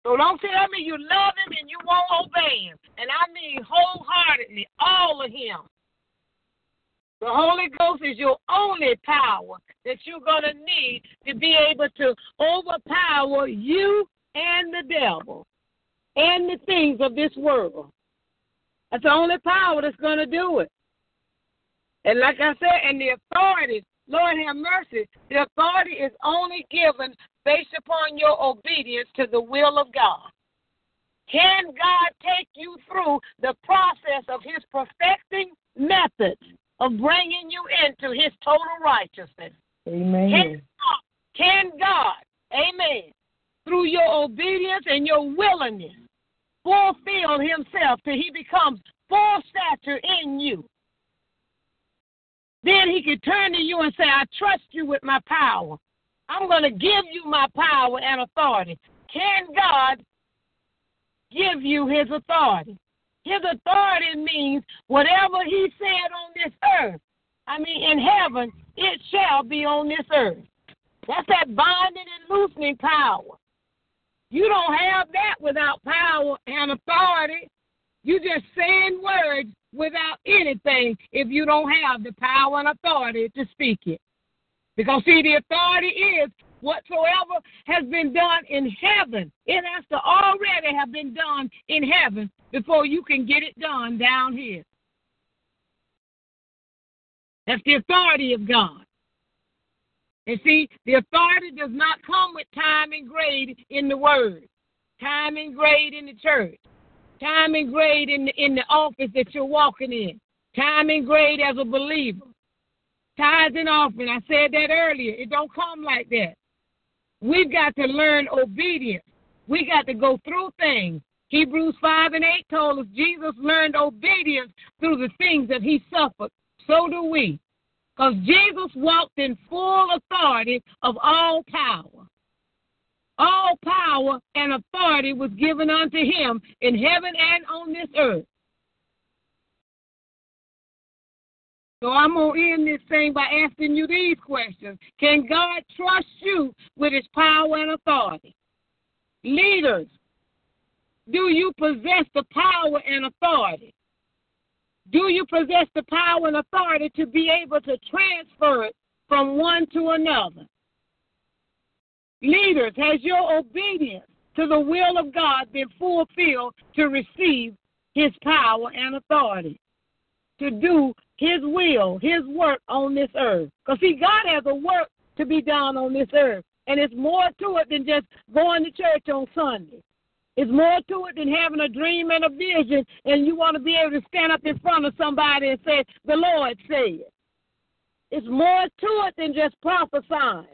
So don't tell me you love him and you won't obey him. And I mean wholeheartedly, all of him. The Holy Ghost is your only power that you're going to need to be able to overpower you and the devil and the things of this world. That's the only power that's going to do it. And like I said, and the authority, Lord have mercy, the authority is only given based upon your obedience to the will of God. Can God take you through the process of his perfecting methods of bringing you into his total righteousness? Amen. Can God, can God, amen, through your obedience and your willingness, fulfill himself till he becomes full stature in you? Then he can turn to you and say, I trust you with my power. I'm going to give you my power and authority. Can God give you his authority? His authority means whatever he said on this earth, I mean in heaven, it shall be on this earth. That's that binding and loosening power. You don't have that without power and authority. You just saying words without anything if you don't have the power and authority to speak it. Because, see, the authority is whatsoever has been done in heaven. It has to already have been done in heaven before you can get it done down here. That's the authority of God. And, see, the authority does not come with time and grade in the Word, time and grade in the church, time and grade in the, in the office that you're walking in, time and grade as a believer. Tithes and offering, I said that earlier. It don't come like that. We've got to learn obedience. We got to go through things. Hebrews five and eight told us Jesus learned obedience through the things that he suffered. So do we. Because Jesus walked in full authority of all power. All power and authority was given unto him in heaven and on this earth. So I'm going to end this thing by asking you these questions. Can God trust you with his power and authority? Leaders, do you possess the power and authority? Do you possess the power and authority to be able to transfer it from one to another? Leaders, has your obedience to the will of God been fulfilled to receive his power and authority, to do his will, his work on this earth? Because, see, God has a work to be done on this earth, and it's more to it than just going to church on Sunday. It's more to it than having a dream and a vision, and you want to be able to stand up in front of somebody and say, the Lord said. It's more to it than just prophesying.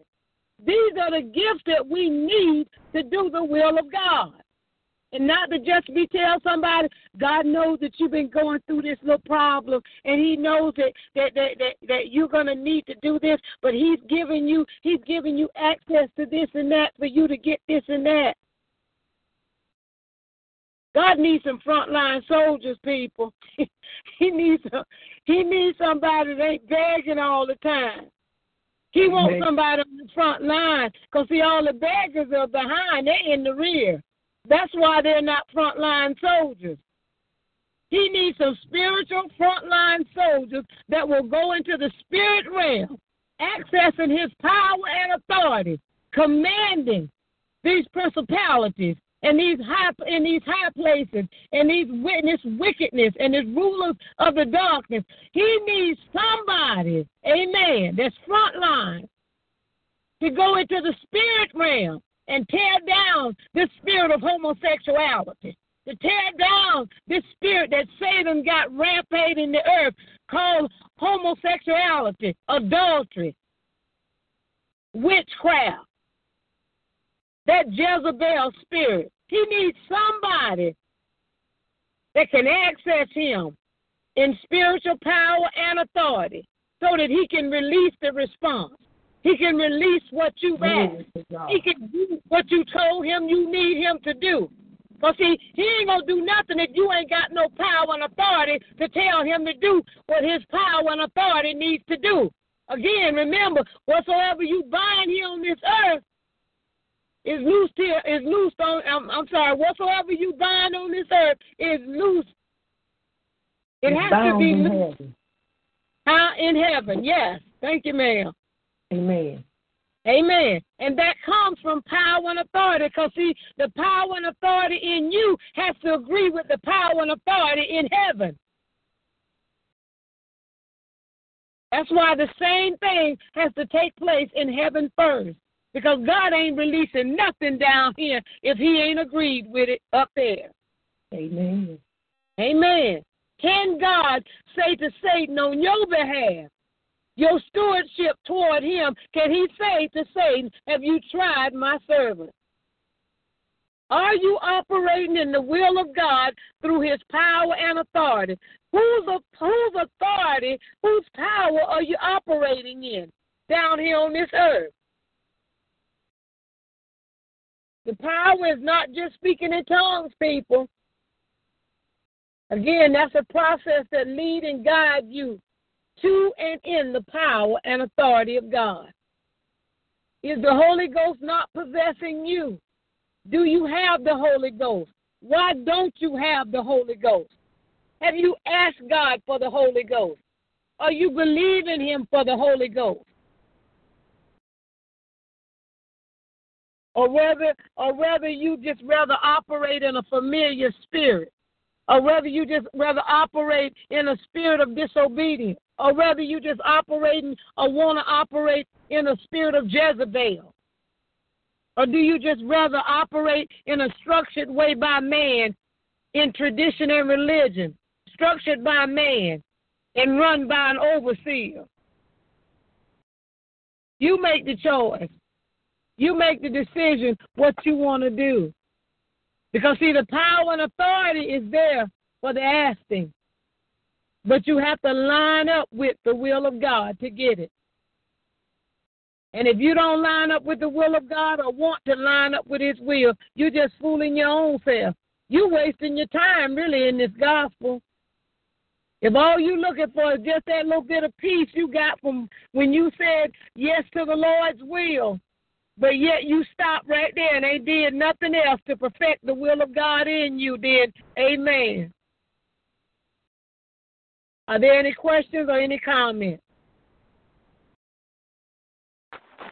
These are the gifts that we need to do the will of God. And not to just be tell somebody, God knows that you've been going through this little problem, and he knows that that that, that, that you're going to need to do this, but he's giving you he's giving you access to this and that for you to get this and that. God needs some frontline soldiers, people. he needs some, he needs somebody that ain't begging all the time. He wants somebody on the front line, because, see, all the beggars are behind. They're in the rear. That's why they're not frontline soldiers. He needs some spiritual frontline soldiers that will go into the spirit realm, accessing his power and authority, commanding these principalities in these high in these high places, in these witness wickedness, and these rulers of the darkness. He needs somebody, amen, that's front line to go into the spirit realm and tear down this spirit of homosexuality, to tear down this spirit that Satan got rampant in the earth called homosexuality, adultery, witchcraft, that Jezebel spirit. He needs somebody that can access him in spiritual power and authority so that he can release the response. He can release what you've asked. He can do what you told him you need him to do. Because, see, he ain't going to do nothing if you ain't got no power and authority to tell him to do what his power and authority needs to do. Again, remember, whatsoever you bind here on this earth is loosed here, is loosed on, I'm, I'm sorry, whatsoever you bind on this earth is loosed. It it's has to be loosed. In, uh, in heaven, yes. Thank you, ma'am. Amen. Amen. And that comes from power and authority, because, see, the power and authority in you has to agree with the power and authority in heaven. That's why the same thing has to take place in heaven first, because God ain't releasing nothing down here if he ain't agreed with it up there. Amen. Amen. Can God say to Satan on your behalf, your stewardship toward him, can he say to Satan, have you tried my servant? Are you operating in the will of God through his power and authority? Whose, whose authority, whose power are you operating in down here on this earth? The power is not just speaking in tongues, people. Again, that's a process that leads and guides you to and in the power and authority of God. Is the Holy Ghost not possessing you? Do you have the Holy Ghost? Why don't you have the Holy Ghost? Have you asked God for the Holy Ghost? Are you believing him for the Holy Ghost? Or whether, or whether you just rather operate in a familiar spirit, or whether you just rather operate in a spirit of disobedience, or whether you just operating or want to operate in a spirit of Jezebel. Or do you just rather operate in a structured way by man, in tradition and religion, structured by man and run by an overseer? You make the choice. You make the decision what you want to do. Because, see, the power and authority is there for the asking. But you have to line up with the will of God to get it. And if you don't line up with the will of God or want to line up with his will, you're just fooling your own self. You're wasting your time, really, in this gospel. If all you're looking for is just that little bit of peace you got from when you said yes to the Lord's will, but yet you stopped right there and ain't did nothing else to perfect the will of God in you, then amen. Are there any questions or any comments?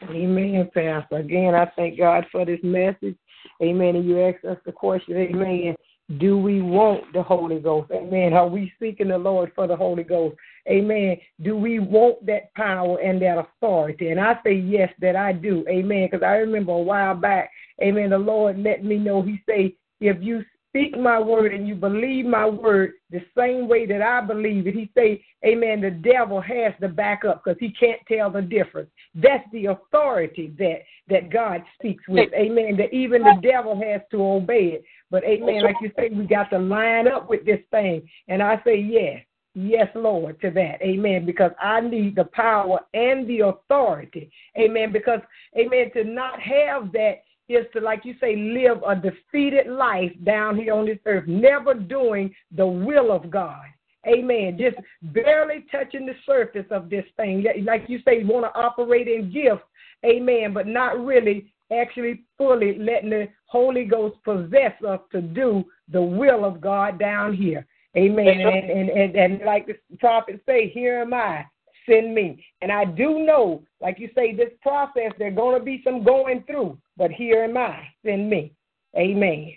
Amen, Pastor. Again, I thank God for this message. Amen. And you asked us the question, amen, do we want the Holy Ghost? Amen. Are we seeking the Lord for the Holy Ghost? Amen. Do we want that power and that authority? And I say yes, that I do. Amen. Because I remember a while back, amen, the Lord let me know, he say, if you speak my word and you believe my word the same way that I believe it, he say, amen, the devil has to back up because he can't tell the difference. That's the authority that, that God speaks with, amen, that even the devil has to obey it. But, amen, like you say, we got to line up with this thing. And I say yes, yes, Lord, to that, amen, because I need the power and the authority, amen, because, amen, to not have that is to, like you say, live a defeated life down here on this earth, never doing the will of God. Amen. Just barely touching the surface of this thing. Like you say, you want to operate in gifts, amen, but not really actually fully letting the Holy Ghost possess us to do the will of God down here. Amen. And, and, and, and like the prophet say, here am I, send me. And I do know, like you say, this process, there's going to be some going through, but here am I, send me. Amen.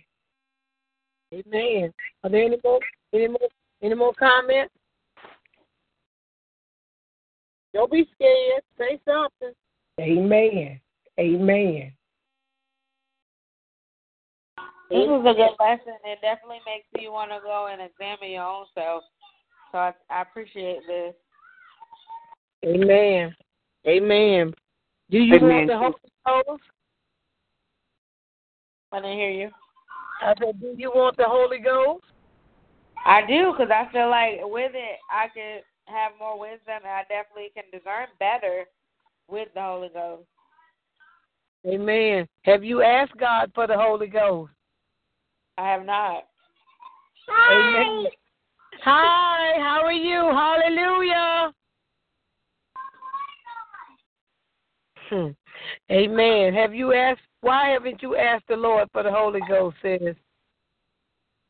Amen. Are there any more, any more, any more comments? Don't be scared. Say something. Amen. Amen. This is a good lesson. It definitely makes you want to go and examine your own self. So I, I appreciate this. Amen. Amen. Do you Amen. want the Holy Ghost? I didn't hear you. I said, do you want the Holy Ghost? I do, because I feel like with it, I can have more wisdom, and I definitely can discern better with the Holy Ghost. Amen. Have you asked God for the Holy Ghost? I have not. Hi. Amen. Hi, how are you? Hallelujah. Hmm. Amen. Have you asked, why haven't you asked the Lord for the Holy Ghost, sis?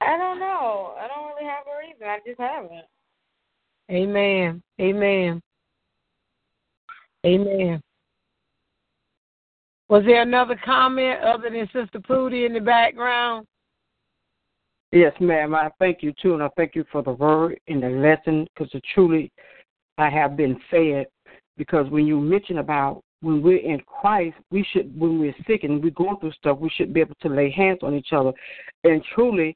I don't know. I don't really have a reason. I just haven't. Amen. Amen. Amen. Was there another comment other than Sister Pooty in the background? Yes, ma'am. I thank you, too, and I thank you for the word and the lesson, because truly I have been fed, because when you mention about when we're in Christ, we should, when we're sick and we're going through stuff, we should be able to lay hands on each other. And truly,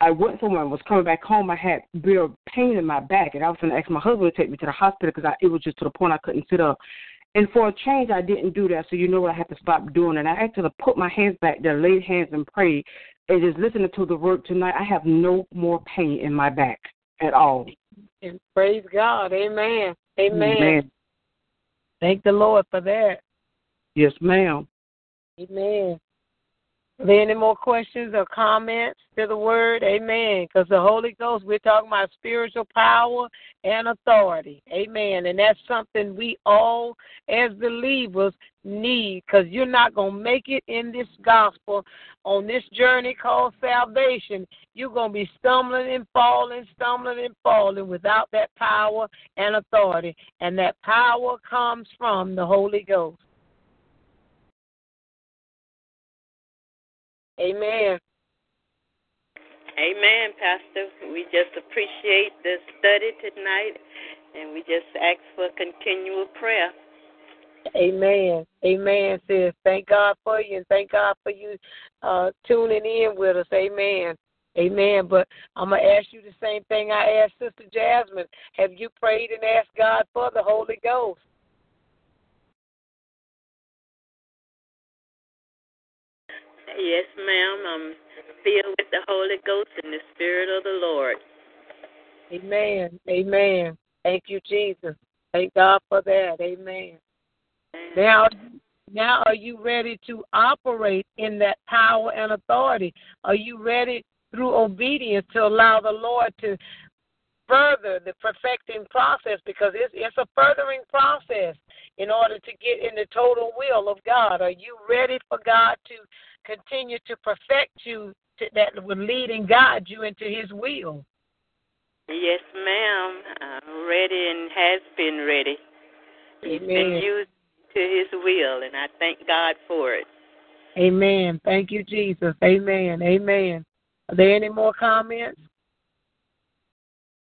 I went somewhere and was coming back home. I had real pain in my back, and I was going to ask my husband to take me to the hospital because it was just to the point I couldn't sit up. And for a change, I didn't do that, so you know what I had to stop doing. And I actually put my hands back there, laid hands and prayed, and just listening to the word tonight, I have no more pain in my back at all. And praise God. Amen. Amen. Amen. Thank the Lord for that. Yes, ma'am. Amen. Are there any more questions or comments to the word? Amen. Because the Holy Ghost, we're talking about spiritual power and authority. Amen. And that's something we all as believers need, because you're not going to make it in this gospel on this journey called salvation. You're going to be stumbling and falling, stumbling and falling without that power and authority. And that power comes from the Holy Ghost. Amen. Amen, Pastor. We just appreciate this study tonight, and we just ask for continual prayer. Amen. Amen, sis. Thank God for you, and thank God for you uh, tuning in with us. Amen. Amen. But I'm going to ask you the same thing I asked Sister Jasmine. Have you prayed and asked God for the Holy Ghost? Yes, ma'am. I'm filled with the Holy Ghost and the Spirit of the Lord. Amen. Amen. Thank you, Jesus. Thank God for that. Amen. Amen. Now, now are you ready to operate in that power and authority? Are you ready through obedience to allow the Lord to further the perfecting process? Because it's, it's a furthering process in order to get in the total will of God. Are you ready for God to continue to perfect you, to, that will lead and guide you into His will? Yes, ma'am. I'm ready and has been ready. Amen. He's been used to His will, and I thank God for it. Amen. Thank you, Jesus. Amen. Amen. Are there any more comments?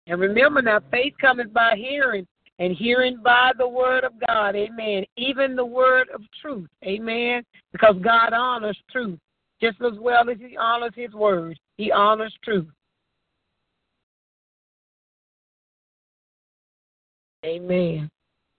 And remember now, faith cometh by hearing, and hearing by the word of God. Amen. Even the word of truth. Amen. Because God honors truth. Just as well as He honors His word, He honors truth. Amen.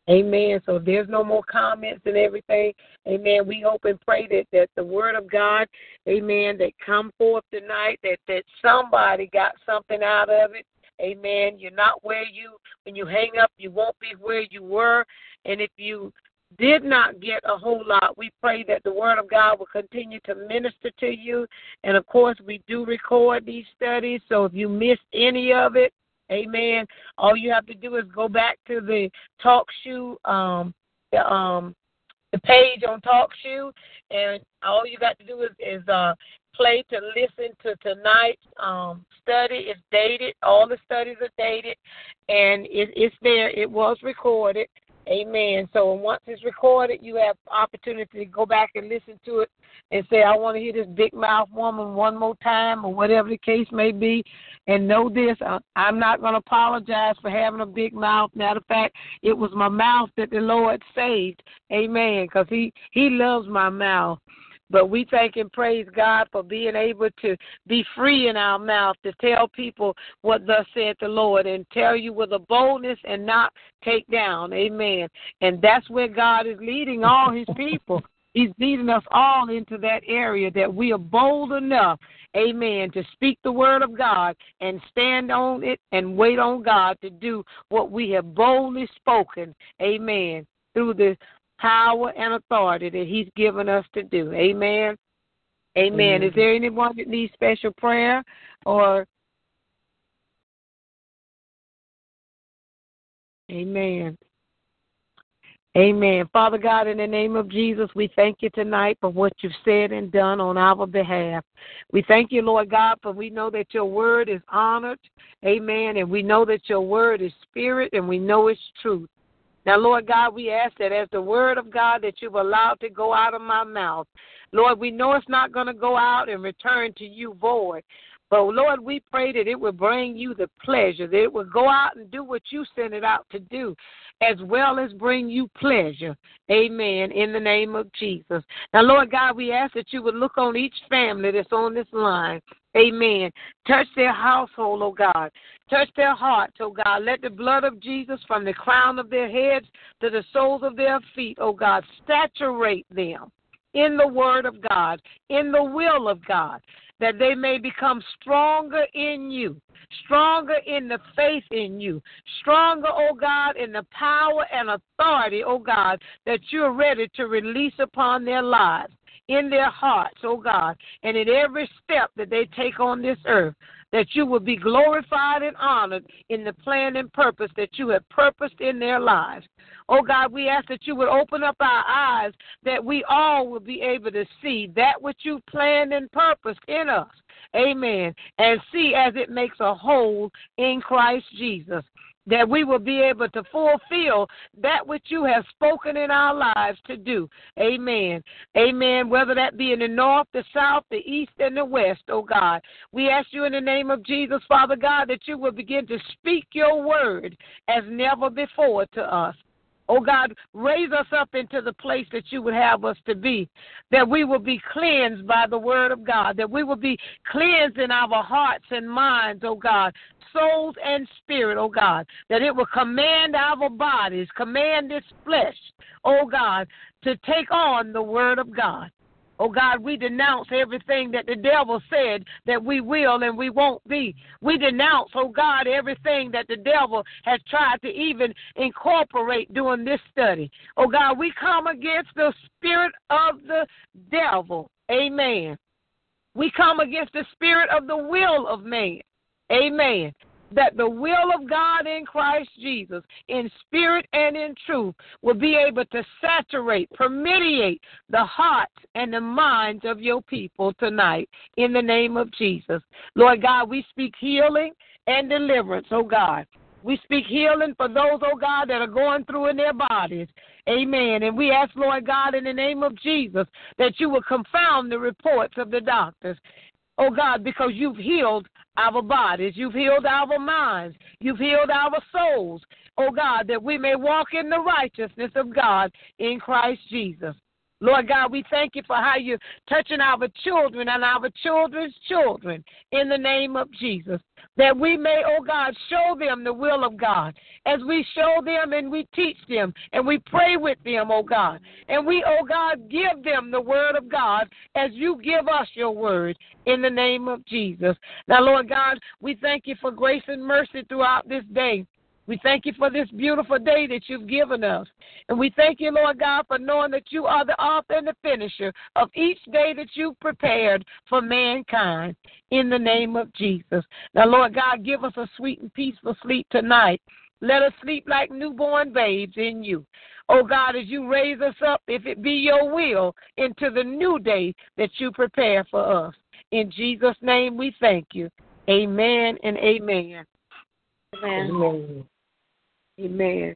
Amen. So there's no more comments and everything. Amen. We hope and pray that, that the word of God, amen, that come forth tonight, that, that somebody got something out of it. Amen. You're not where you, when you hang up, you won't be where you were. And if you did not get a whole lot, we pray that the word of God will continue to minister to you. And, of course, we do record these studies. So if you missed any of it, amen, all you have to do is go back to the Talkshoe, um, the, um, the page on Talkshoe, and all you got to do is, is uh, play to listen to tonight's um, study. It's dated. All the studies are dated, and it, it's there. It was recorded. Amen. So once it's recorded, you have opportunity to go back and listen to it and say, I want to hear this big mouth woman one more time, or whatever the case may be. And know this, I'm not going to apologize for having a big mouth. Matter of fact, it was my mouth that the Lord saved. Amen. Because he, he loves my mouth. But we thank and praise God for being able to be free in our mouth to tell people what thus said the Lord, and tell you with a boldness and not take down. Amen. And that's where God is leading all his people. He's leading us all into that area that we are bold enough, amen, to speak the word of God and stand on it and wait on God to do what we have boldly spoken, amen, through the power and authority that he's given us to do. Amen. Amen. Amen. Is there anyone that needs special prayer or? Amen. Amen. Father God, in the name of Jesus, we thank you tonight for what you've said and done on our behalf. We thank you, Lord God, for we know that your word is honored. Amen. And we know that your word is spirit, and we know it's truth. Now, Lord God, we ask that as the word of God that you've allowed to go out of my mouth, Lord, we know it's not going to go out and return to you void. But, Lord, we pray that it will bring you the pleasure, that it will go out and do what you sent it out to do, as well as bring you pleasure. Amen, in the name of Jesus. Now, Lord God, we ask that you would look on each family that's on this line. Amen. Touch their household, oh God. Touch their hearts, oh God. Let the blood of Jesus from the crown of their heads to the soles of their feet, oh God, saturate them in the word of God, in the will of God, that they may become stronger in you, stronger in the faith in you, stronger, oh God, in the power and authority, oh God, that you're ready to release upon their lives, in their hearts, oh God, and in every step that they take on this earth, that you will be glorified and honored in the plan and purpose that you have purposed in their lives. Oh God, we ask that you would open up our eyes, that we all will be able to see that which you planned and purposed in us. Amen. And see as it makes a whole in Christ Jesus, that we will be able to fulfill that which you have spoken in our lives to do. Amen. Amen. Whether that be in the north, the south, the east, and the west, oh God. We ask you in the name of Jesus, Father God, that you will begin to speak your word as never before to us. Oh God, raise us up into the place that you would have us to be, that we will be cleansed by the word of God, that we will be cleansed in our hearts and minds, oh God, souls and spirit, oh God, that it will command our bodies, command this flesh, oh God, to take on the word of God. Oh, God, we denounce everything that the devil said that we will and we won't be. We denounce, oh, God, everything that the devil has tried to even incorporate during this study. Oh, God, we come against the spirit of the devil. Amen. We come against the spirit of the will of man. Amen. That the will of God in Christ Jesus, in spirit and in truth, will be able to saturate, permeate the hearts and the minds of your people tonight in the name of Jesus. Lord God, we speak healing and deliverance, oh God. We speak healing for those, oh God, that are going through in their bodies. Amen. And we ask, Lord God, in the name of Jesus, that you will confound the reports of the doctors. Oh, God, because you've healed our bodies, you've healed our minds, you've healed our souls, oh, God, that we may walk in the righteousness of God in Christ Jesus. Lord God, we thank you for how you're touching our children and our children's children in the name of Jesus, that we may, oh God, show them the will of God as we show them and we teach them and we pray with them, oh God. And we, oh God, give them the word of God as you give us your word in the name of Jesus. Now, Lord God, we thank you for grace and mercy throughout this day. We thank you for this beautiful day that you've given us. And we thank you, Lord God, for knowing that you are the author and the finisher of each day that you've prepared for mankind in the name of Jesus. Now, Lord God, give us a sweet and peaceful sleep tonight. Let us sleep like newborn babes in you. Oh, God, as you raise us up, if it be your will, into the new day that you prepare for us. In Jesus' name we thank you. Amen and amen. Amen. Amen. Amen.